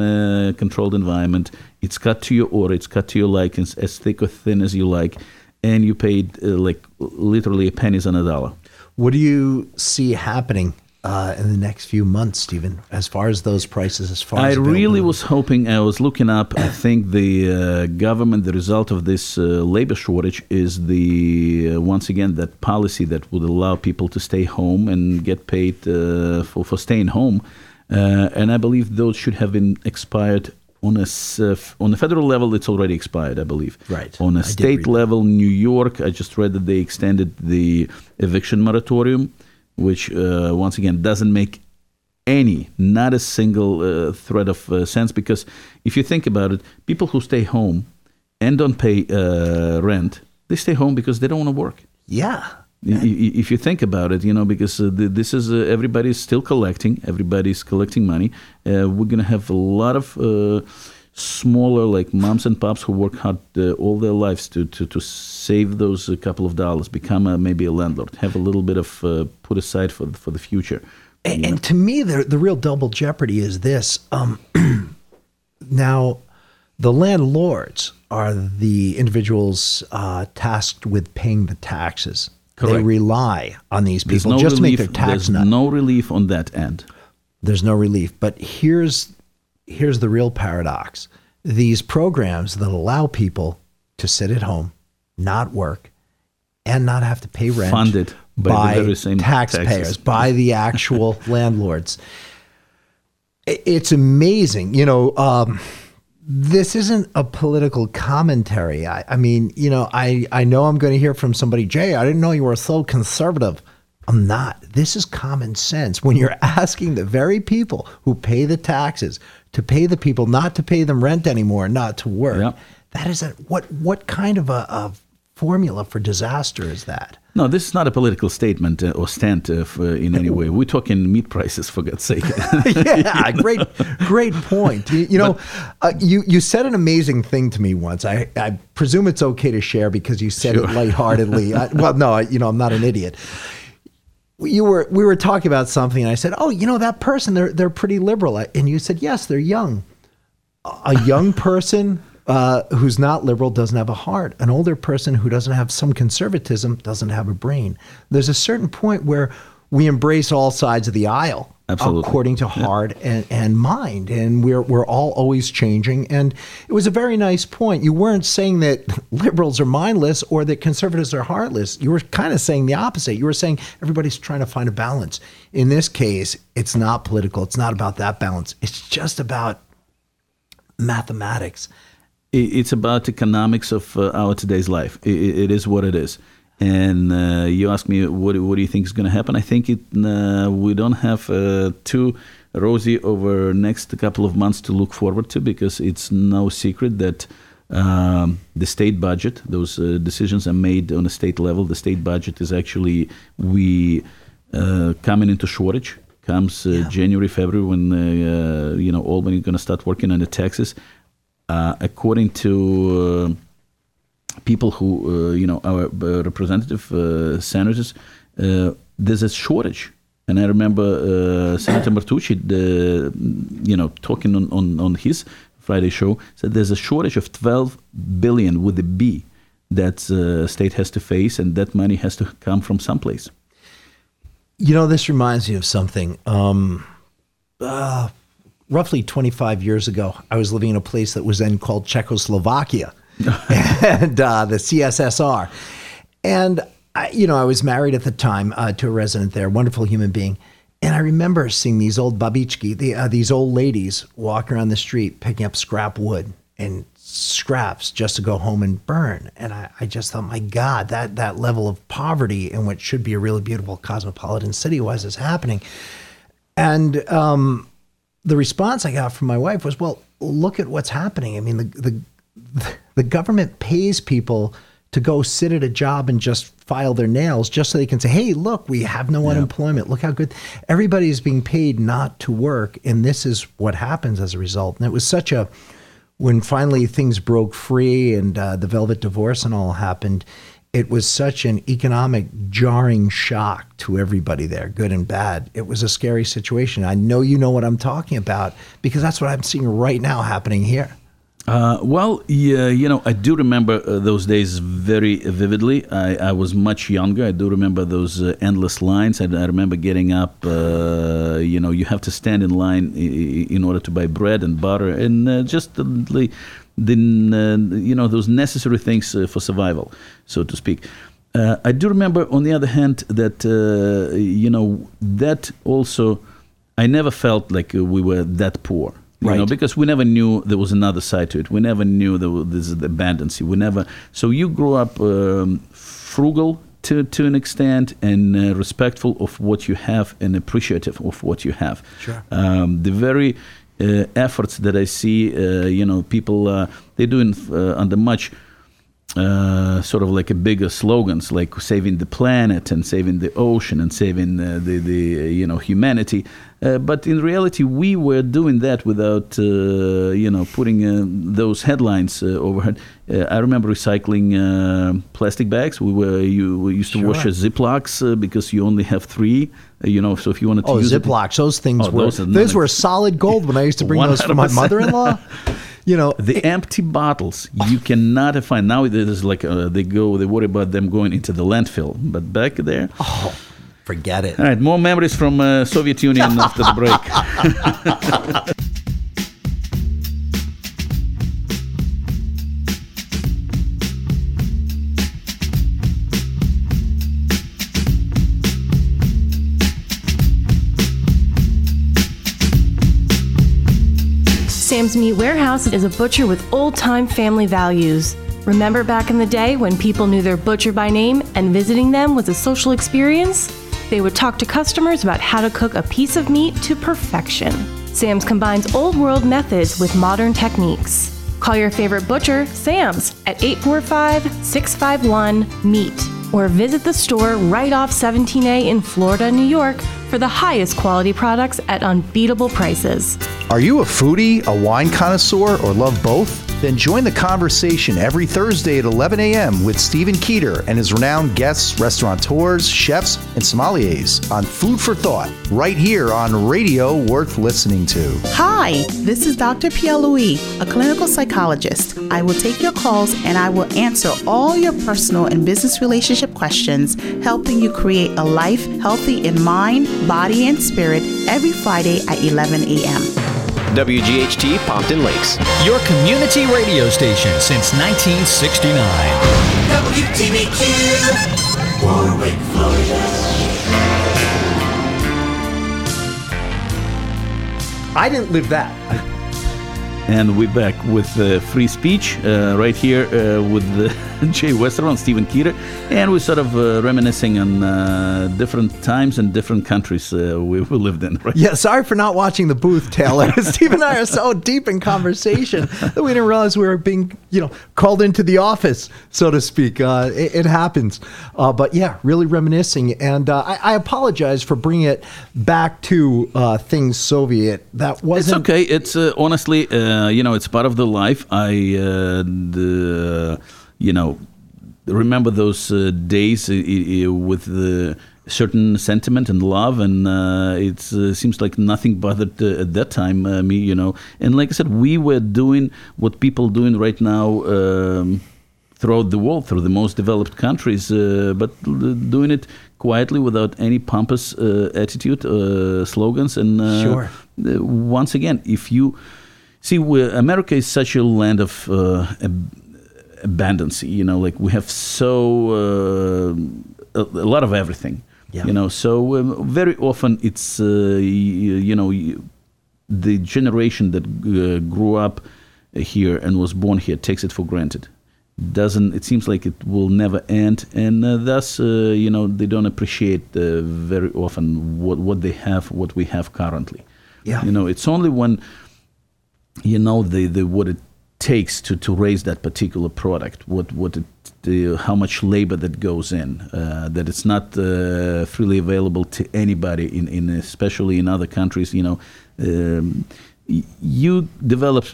controlled environment. It's cut to your order. It's cut to your liking, as thick or thin as you like, and you paid like literally pennies on a dollar. What do you see happening in the next few months, Stephen, as far as those prices, as far as availability? I really was hoping, I was looking up, I think the government, the result of this labor shortage is the, once again, that policy that would allow people to stay home and get paid for staying home. And I believe those should have been expired on a federal level. It's already expired, I believe. Right. On a state level, New York, I just read that they extended the eviction moratorium, which, once again, doesn't make not a single thread of sense. Because if you think about it, people who stay home and don't pay rent, they stay home because they don't want to work. Yeah. If you think about it, because this is, everybody's still collecting money. We're going to have a lot of smaller, like moms and pops who work hard all their lives to save those couple of dollars, become maybe a landlord, have a little bit of put aside for the future. And to me, the real double jeopardy is this. Now, the landlords are the individuals tasked with paying the taxes. Correct. They rely on these people to make their tax nut. There's no relief on that end. There's no relief. But here's the real paradox. These programs that allow people to sit at home, not work, and not have to pay rent. Funded by the very same taxpayers, by the actual landlords. It's amazing. You know, this isn't a political commentary. I mean, you know, I know I'm going to hear from somebody, Jay, I didn't know you were so conservative. I'm not. This is common sense. When you're asking the very people who pay the taxes to pay the people, not to pay them rent anymore, not to work, yeah. That is what kind of a formula for disaster is that? No, this is not a political statement or stand in any way. We're talking meat prices, for God's sake. Yeah, great point. You know, but, you said an amazing thing to me once. I presume it's okay to share because you said sure. It lightheartedly. I'm not an idiot. We were talking about something, and I said, oh, you know, that person, they're pretty liberal. And you said, yes, they're young. A young person... who's not liberal doesn't have a heart. An older person who doesn't have some conservatism doesn't have a brain. There's a certain point where we embrace all sides of the aisle. Absolutely. According to heart and mind. And we're all always changing. And it was a very nice point. You weren't saying that liberals are mindless or that conservatives are heartless. You were kind of saying the opposite. You were saying everybody's trying to find a balance. In this case, it's not political. It's not about that balance. It's just about mathematics. It's about economics of our today's life. It is what it is. And you ask me, what do you think is going to happen? I think we don't have too rosy over next couple of months to look forward to, because it's no secret that the state budget, those decisions are made on a state level. The state budget is actually, we coming into shortage. Comes January, February, when Albany is going to start working on the taxes. According to people who, our representative senators, there's a shortage. And I remember Senator Martucci, talking on his Friday show, said there's a shortage of $12 billion with a B that the state has to face, and that money has to come from someplace. You know, this reminds me of something. Roughly 25 years ago, I was living in a place that was then called Czechoslovakia and the CSSR. And, I was married at the time to a resident there, wonderful human being. And I remember seeing these old babichki, these old ladies walking around the street, picking up scrap wood and scraps just to go home and burn. And I just thought, my God, that level of poverty in what should be a really beautiful cosmopolitan city, why is this happening? And, the response I got from my wife was, well, look at what's happening. I mean, the government pays people to go sit at a job and just file their nails just so they can say, hey, look, we have no unemployment. Look how good. Everybody's being paid not to work. And this is what happens as a result. And it was when finally things broke free and the Velvet Divorce and all happened, it was such an economic jarring shock to everybody there, good and bad. It was a scary situation. I know you know what I'm talking about, because that's what I'm seeing right now happening here. I do remember those days very vividly. I was much younger. I do remember those endless lines. I remember getting up, you have to stand in line in order to buy bread and butter and just the those necessary things for survival, so to speak. I do remember, on the other hand, that, that also, I never felt like we were that poor. Right. Because we never knew there was another side to it. We never knew there was this abundancy. So you grew up frugal to an extent and respectful of what you have and appreciative of what you have. Sure. The very... efforts that I see, people, they're doing under much sort of like a bigger slogans like saving the planet and saving the ocean and saving the humanity, but in reality we were doing that without putting those headlines overhead. I remember recycling plastic bags. We used to wash Ziplocs because you only have three. So if you wanted to use Ziplocs, those were solid gold when I used to bring 100%. Those for my mother-in-law. The empty bottles you cannot find now. There's like they worry about them going into the landfill, but back there, forget it. All right, more memories from Soviet Union after the break. Sam's Meat Warehouse is a butcher with old-time family values. Remember back in the day when people knew their butcher by name and visiting them was a social experience? They would talk to customers about how to cook a piece of meat to perfection. Sam's combines old-world methods with modern techniques. Call your favorite butcher, Sam's, at 845-651-MEAT or visit the store right off 17A in Florida, New York, for the highest quality products at unbeatable prices. Are you a foodie, a wine connoisseur, or love both? Then join the conversation every Thursday at 11 a.m. with Stephen Keeter and his renowned guests, restaurateurs, chefs, and sommeliers on Food for Thought, right here on Radio Worth Listening To. Hi, this is Dr. Pierre Louis, a clinical psychologist. I will take your calls and I will answer all your personal and business relationship questions, helping you create a life healthy in mind, body, and spirit every Friday at 11 a.m. WGHT Pompton Lakes, your community radio station since 1969. WTBQ, Warwick, Florida. I didn't live that. And we're back with Free Speech right here with Jay Westerveld and Stephen Keeter. And we're sort of reminiscing on different times and different countries we lived in. Right? Yeah, sorry for not watching the booth, Taylor. Stephen and I are so deep in conversation that we didn't realize we were being called into the office, so to speak. It happens. But yeah, really reminiscing. And I apologize for bringing it back to things Soviet. That wasn't... It's okay. It's honestly... it's part of the life. I remember those days with the certain sentiment and love, and it seems like nothing bothered at that time me. And like I said, we were doing what people doing right now throughout the world, through the most developed countries, but doing it quietly without any pompous attitude, slogans, and sure. Once again, if you. See, America is such a land of abundance. Like we have so a lot of everything. Yeah. So very often it's the generation that grew up here and was born here takes it for granted. It seems like it will never end, and thus they don't appreciate very often what they have, what we have currently. Yeah. It's only when. The what it takes to raise that particular product, how much labor that goes in, that it's not freely available to anybody, especially in other countries. You develop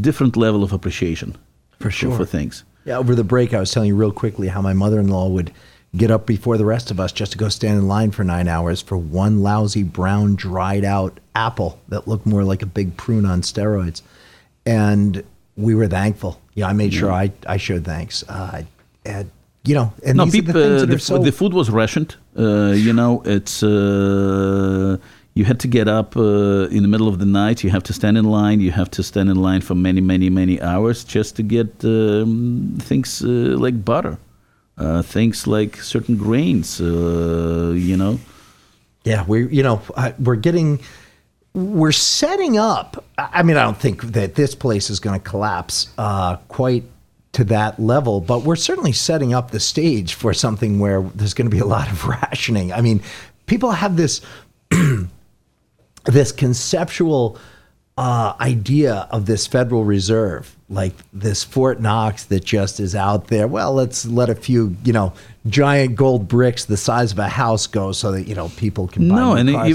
different level of appreciation for things. Yeah, over the break, I was telling you real quickly how my mother-in-law would get up before the rest of us just to go stand in line for 9 hours for one lousy brown dried out apple that looked more like a big prune on steroids. And we were thankful. I made sure I showed thanks. And no, people, the food was rationed. It's you had to get up in the middle of the night. You have to stand in line. You have to stand in line for many, many, many hours just to get things like butter. Things like certain grains, Yeah, we're setting up. I mean, I don't think that this place is going to collapse quite to that level, but we're certainly setting up the stage for something where there's going to be a lot of rationing. I mean, people have this conceptual idea of this Federal Reserve, like this Fort Knox that just is out there. Well, let's let a few, giant gold bricks the size of a house go so that, people can buy new cars.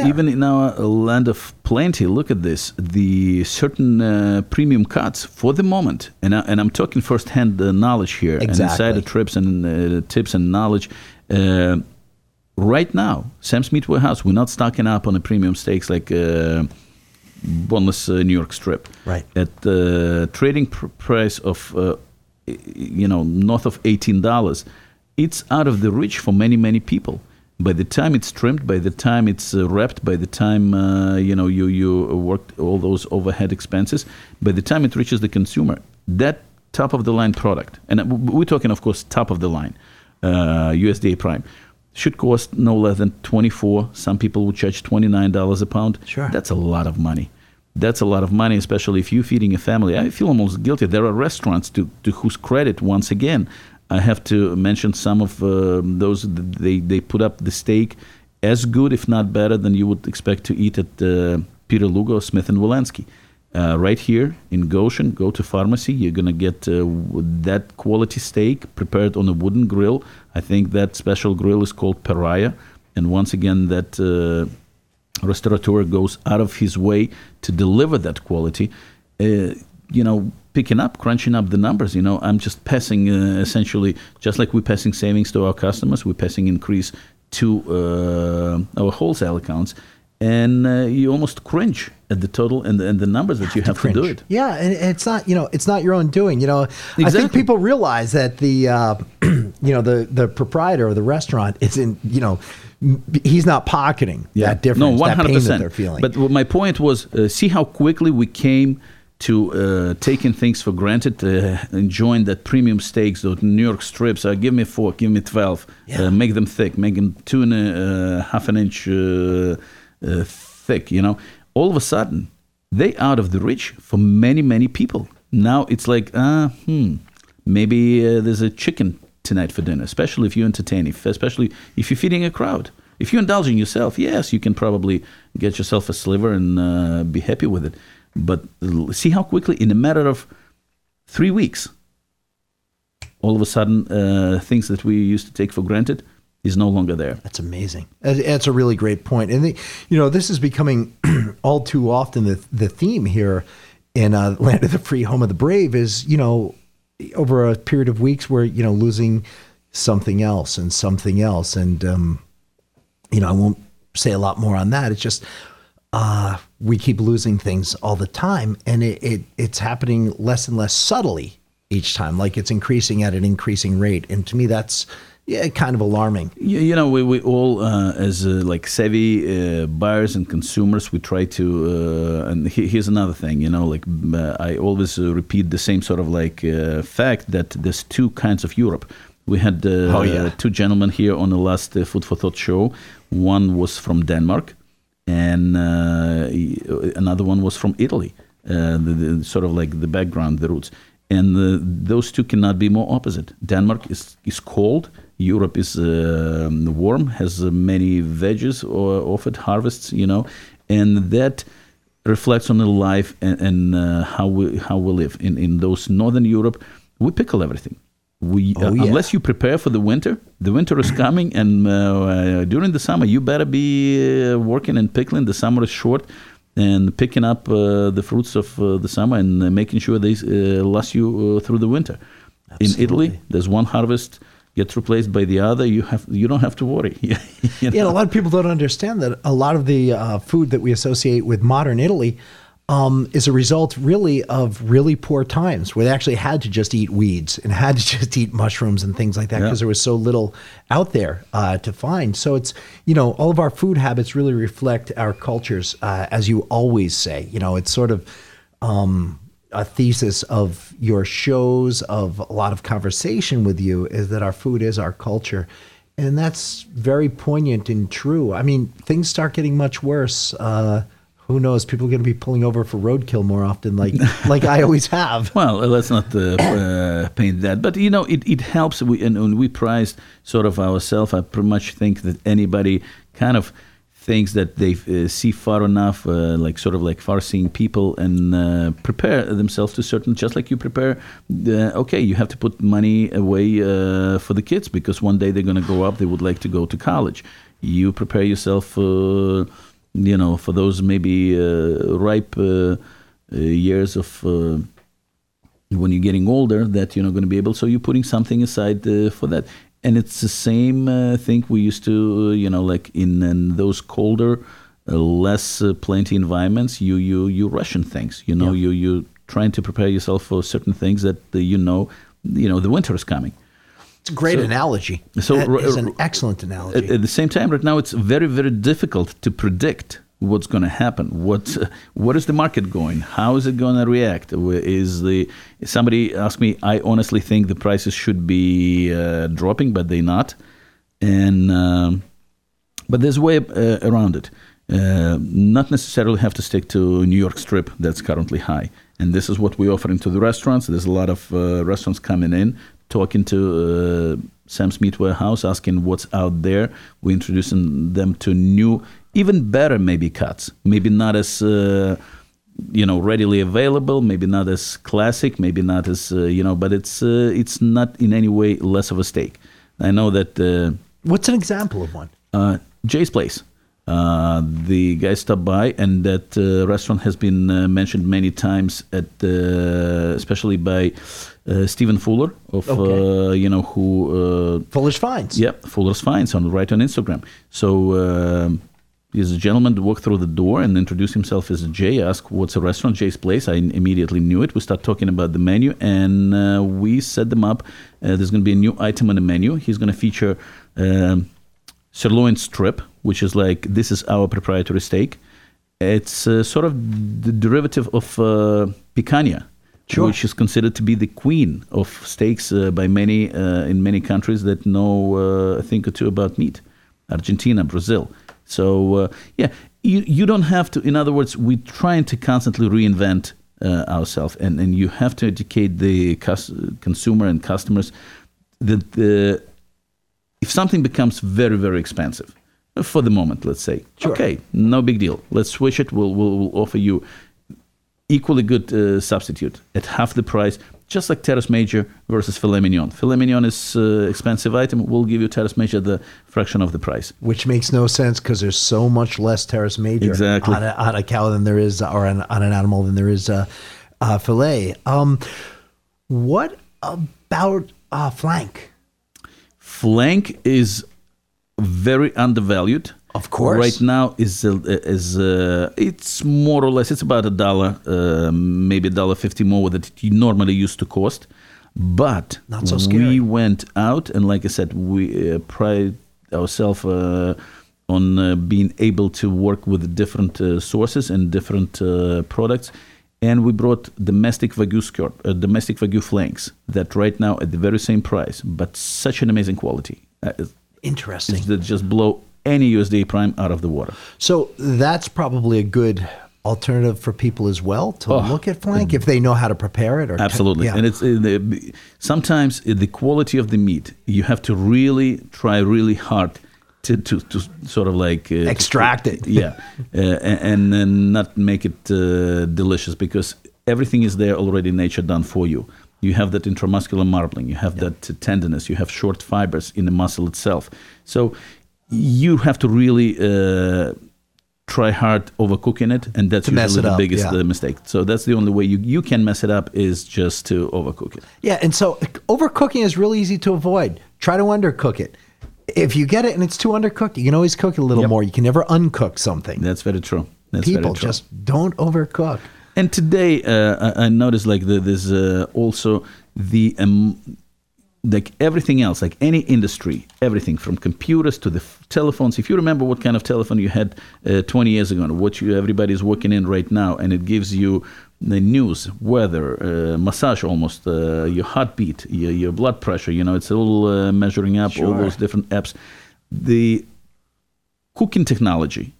Even in our land of plenty, look at this, the certain premium cuts for the moment, and I'm talking firsthand knowledge here, exactly. And insider trips and tips and knowledge. Right now, Sam Smith Warehouse, we're not stocking up on the premium steaks like... boneless New York strip, right? At the trading price of north of $18, it's out of the reach for many people. By the time it's trimmed, by the time it's wrapped, by the time you worked all those overhead expenses, by the time it reaches the consumer, that top of the line product, and we're talking of course top of the line, USDA prime, should cost no less than $24. Some people will charge $29 a pound. Sure. That's a lot of money. That's a lot of money, especially if you're feeding a family. I feel almost guilty. There are restaurants to whose credit, once again, I have to mention some of those. They put up the steak as good, if not better, than you would expect to eat at Peter Lugo, Smith & Wolanski. Right here in Goshen, go to pharmacy. You're going to get that quality steak prepared on a wooden grill. I think that special grill is called Pariah. And once again, that restaurateur goes out of his way to deliver that quality. Picking up, crunching up the numbers, I'm just passing essentially, just like we're passing savings to our customers, we're passing increase to our wholesale accounts. And you almost cringe at the total and the numbers that you have to do it. Yeah, and it's not it's not your own doing. Exactly. I think people realize that the the proprietor of the restaurant is in he's not pocketing that difference. No, 100%. They're feeling. But my point was, see how quickly we came to taking things for granted, enjoying that premium steaks, those New York strips. Give me a fork, give me 12. Yeah. Make them thick, make them 2.5 inch. Thick, all of a sudden they out of the reach for many people. Now it's like maybe there's a chicken tonight for dinner, especially if you're entertaining, especially if you're feeding a crowd. If you're indulging yourself, yes, you can probably get yourself a sliver and be happy with it. But see how quickly in a matter of 3 weeks all of a sudden things that we used to take for granted is no longer there. That's amazing. That's a really great point. And this is becoming all too often the theme here in Land of the Free, Home of the Brave is, over a period of weeks we're, losing something else. And, I won't say a lot more on that. It's just we keep losing things all the time, and it's happening less and less subtly each time. Like it's increasing at an increasing rate. And to me, that's kind of alarming. We all, as savvy buyers and consumers, we try to. And here's another thing, I always repeat the same sort of fact that there's two kinds of Europe. We had two gentlemen here on the last Food for Thought show. One was from Denmark, and another one was from Italy. The sort of the background, the roots, and those two cannot be more opposite. Denmark is cold. Europe is warm, has many veggies offered harvests, and that reflects on the life and how we live. In those northern Europe, we pickle everything. Unless you prepare for the winter is coming, and during the summer, you better be working and pickling. The summer is short, and picking up the fruits of the summer and making sure they last you through the winter. Absolutely. In Italy, there's one harvest gets replaced by the other. You don't have to worry. Yeah, a lot of people don't understand that a lot of the food that we associate with modern Italy is a result really of really poor times where they actually had to just eat weeds and had to just eat mushrooms and things like that because there was so little out there to find. So it's all of our food habits really reflect our cultures, as you always say. It's sort of a thesis of your shows, of a lot of conversation with you, is that our food is our culture. And that's very poignant and true. I mean, things start getting much worse. Who knows? People are going to be pulling over for roadkill more often, like I always have. Well, let's not paint that. But, it helps. And when we prize sort of ourselves, I pretty much think that anybody kind of things that they see far enough, like sort of like far-seeing people, and prepare themselves to certain, just like you prepare, okay, you have to put money away for the kids because one day they're going to grow up, they would like to go to college. You prepare yourself for, you know, for those maybe ripe years of when you're getting older that you're not going to be able, so you're putting something aside for that. And it's the same thing we used to, you know, like in those colder, less plenty environments, you ration things, you know, you're trying to prepare yourself for certain things that, you know, the winter is coming. It's a great analogy. So that is an excellent analogy. At the same time, right now, it's very, very difficult to predict what's going to happen. What is the market going? How is it going to react? Somebody asked me, I honestly think the prices should be dropping, but they're not. And but there's a way around it. Not necessarily have to stick to New York Strip that's currently high. And this is what we're offering to the restaurants. There's a lot of restaurants coming in, talking to Sam Smith Warehouse, asking what's out there. We're introducing them to new, even better maybe cuts, maybe not as, you know, readily available, maybe not as classic, maybe not as, you know, but it's not in any way less of a steak. I know that... what's an example of one? Jay's Place. The guy stopped by, and that restaurant has been mentioned many times, especially by Stephen Fuller of you know who Fuller's Finds. Yeah, Fuller's Finds on Instagram. So he's a gentleman to walk through the door and introduce himself as Jay. Ask what's a restaurant, Jay's Place. I immediately knew it. We start talking about the menu, and we set them up. There's going to be a new item on the menu. He's going to feature sirloin strip, which is like, this is our proprietary steak. It's sort of the derivative of picanha, which is considered to be the queen of steaks by many in many countries that know a thing or two about meat. Argentina, Brazil. So yeah, you don't have to. In other words, we're trying to constantly reinvent ourselves, and you have to educate the consumer and customers that if something becomes very, very expensive. For the moment, let's say, okay, no big deal. Let's switch it. We'll offer you equally good substitute at half the price, just like Terrace Major versus filet mignon. Filet mignon is expensive item. We'll give you Terrace Major the fraction of the price. Which makes no sense because there's so much less Terrace Major on a cow than there is, or on an animal than there is filet. What about flank? Flank is very undervalued. Of course. Right now is it's more or less, it's about $1, maybe $1.50 more than it normally used to cost. But not so scary. We went out and like I said, we pride ourselves on being able to work with different sources and different products. And we brought domestic Wagyu flanks that right now at the very same price, but such an amazing quality. Interesting. That just blow any USDA prime out of the water. So that's probably a good alternative for people as well to look at flank if they know how to prepare it. Or absolutely. And it's sometimes the quality of the meat, you have to really try really hard to sort of like... extract it. Yeah. and not make it delicious because everything is there already, nature done for you. You have that intramuscular marbling. You have that tenderness. You have short fibers in the muscle itself. So you have to really try hard overcooking it, and that's usually the biggest mistake. So that's the only way you can mess it up is just to overcook it. Yeah, and so overcooking is really easy to avoid. Try to undercook it. If you get it and it's too undercooked, you can always cook it a little more. You can never uncook something. That's very true. People just don't overcook. And today, I noticed like there's also the like everything else, like any industry, everything from computers to the telephones. If you remember what kind of telephone you had 20 years ago and what everybody's working in right now, and it gives you the news, weather, massage almost, your heartbeat, your blood pressure, you know, it's all measuring up, all those different apps. The cooking technology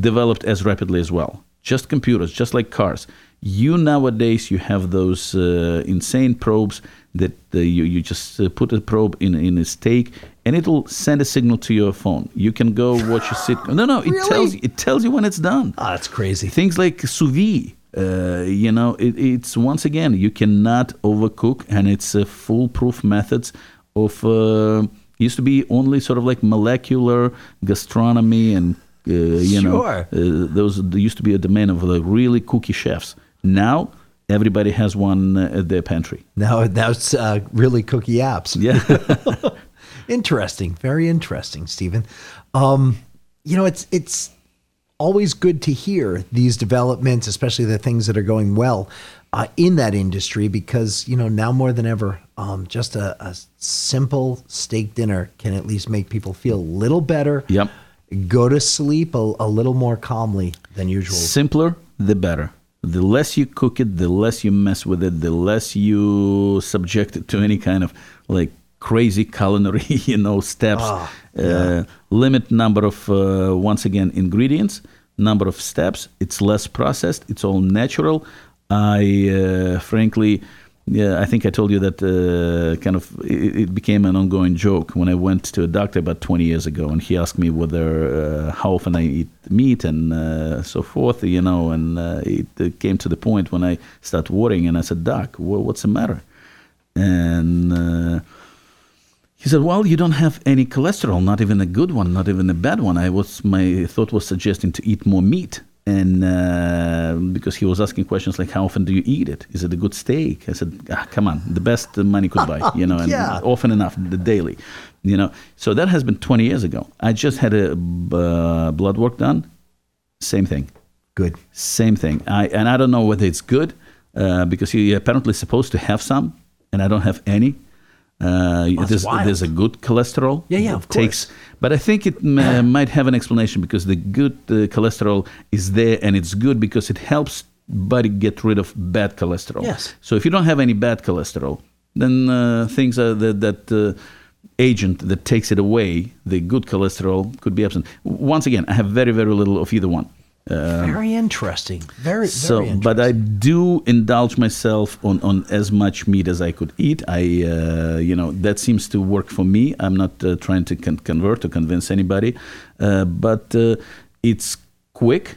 developed as rapidly as well. Just computers, just like cars. You nowadays, you have those insane probes that you just put a probe in a steak, and it'll send a signal to your phone. You can go watch a sitcom. No, really? It tells you when it's done. Oh, that's crazy. Things like sous vide. It's once again, you cannot overcook, and it's a foolproof methods of used to be only sort of like molecular gastronomy and those used to be a domain of the really cookie chefs. Now everybody has one at their pantry. Now it's really cookie apps. Yeah. Interesting, very interesting, Stephen. It's always good to hear these developments, especially the things that are going well in that industry, because now more than ever, just a simple steak dinner can at least make people feel a little better. Yep. Go to sleep a little more calmly than usual. Simpler, the better. The less you cook it, the less you mess with it, the less you subject it to any kind of like crazy culinary, steps. Limit number of, once again, ingredients, number of steps. It's less processed. It's all natural. I think I told you that it became an ongoing joke when I went to a doctor about 20 years ago, and he asked me whether how often I eat meat and so forth, and it came to the point when I started worrying, and I said, "Doc, what's the matter?" And he said, "Well, you don't have any cholesterol, not even a good one, not even a bad one. My thought was suggesting to eat more meat." And because he was asking questions like, how often do you eat it? Is it a good steak? I said, come on, the best money could buy, and often enough, daily. So that has been 20 years ago. I just had a blood work done. Same thing. Good. Same thing. I don't know whether it's good because you're apparently supposed to have some, and I don't have any. There's a good cholesterol. Yeah, of course. But I think it might have an explanation because the good cholesterol is there, and it's good because it helps body get rid of bad cholesterol. Yes. So if you don't have any bad cholesterol, then things are that agent that takes it away, the good cholesterol, could be absent. Once again, I have very, very little of either one. Very interesting. Very, very interesting. But I do indulge myself on as much meat as I could eat. I that seems to work for me. I'm not trying to convert or convince anybody, but it's quick.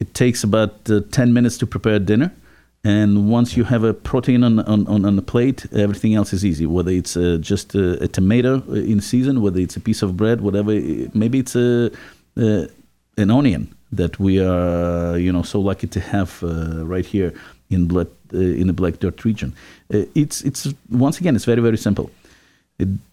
It takes about 10 minutes to prepare dinner. And once you have a protein on the plate, everything else is easy, whether it's just a tomato in season, whether it's a piece of bread, whatever. Maybe it's an onion that we are, so lucky to have right here in the Black Dirt region. It's once again, it's very, very simple.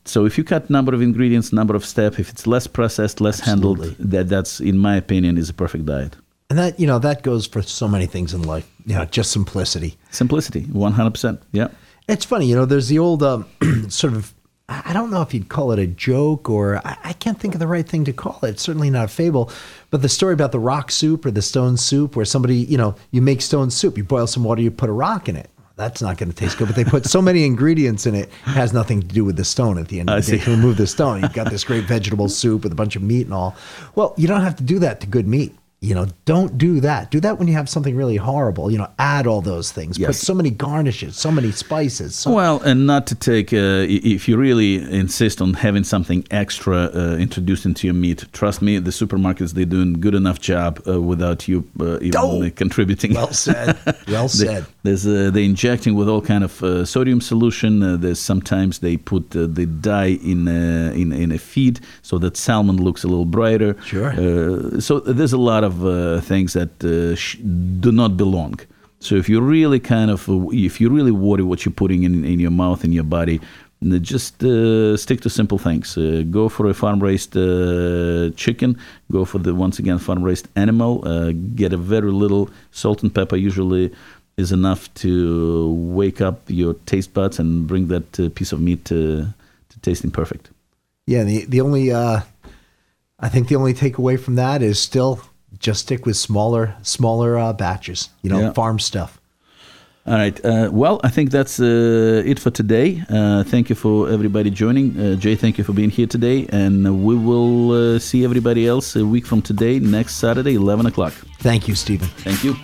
So if you cut number of ingredients, number of steps, if it's less processed, less Absolutely. Handled, that's in my opinion is a perfect diet. And that that goes for so many things in life. Just simplicity. Simplicity, 100%. Yeah, it's funny. There's the old sort of. I don't know if you'd call it a joke or I can't think of the right thing to call it. It's certainly not a fable, but the story about the rock soup or the stone soup where somebody, you make stone soup, you boil some water, you put a rock in it. That's not going to taste good, but they put so many ingredients in it. It has nothing to do with the stone at the end of the day. You remove the stone, you've got this great vegetable soup with a bunch of meat and all. Well, you don't have to do that to good meat. Don't do that. Do that when you have something really horrible. Add all those things. Yes. Put so many garnishes, so many spices. Well, and not to take, if you really insist on having something extra introduced into your meat, trust me, the supermarkets, they're doing a good enough job without you even contributing. Well said. Well said. They're injecting with all kind of sodium solution. Sometimes they put the dye in a feed so that salmon looks a little brighter. Sure. So there's a lot of things that do not belong. So if you really worry what you're putting in your mouth, in your body, just stick to simple things. Go for a farm-raised chicken. Go for once again, farm-raised animal. Get a very little salt and pepper. Usually is enough to wake up your taste buds and bring that piece of meat to tasting perfect. Yeah, the only takeaway from that is still just stick with smaller batches, farm stuff. All right. Well, I think that's it for today. Thank you for everybody joining. Jay, thank you for being here today. And we will see everybody else a week from today, next Saturday, 11 o'clock. Thank you, Stephen. Thank you.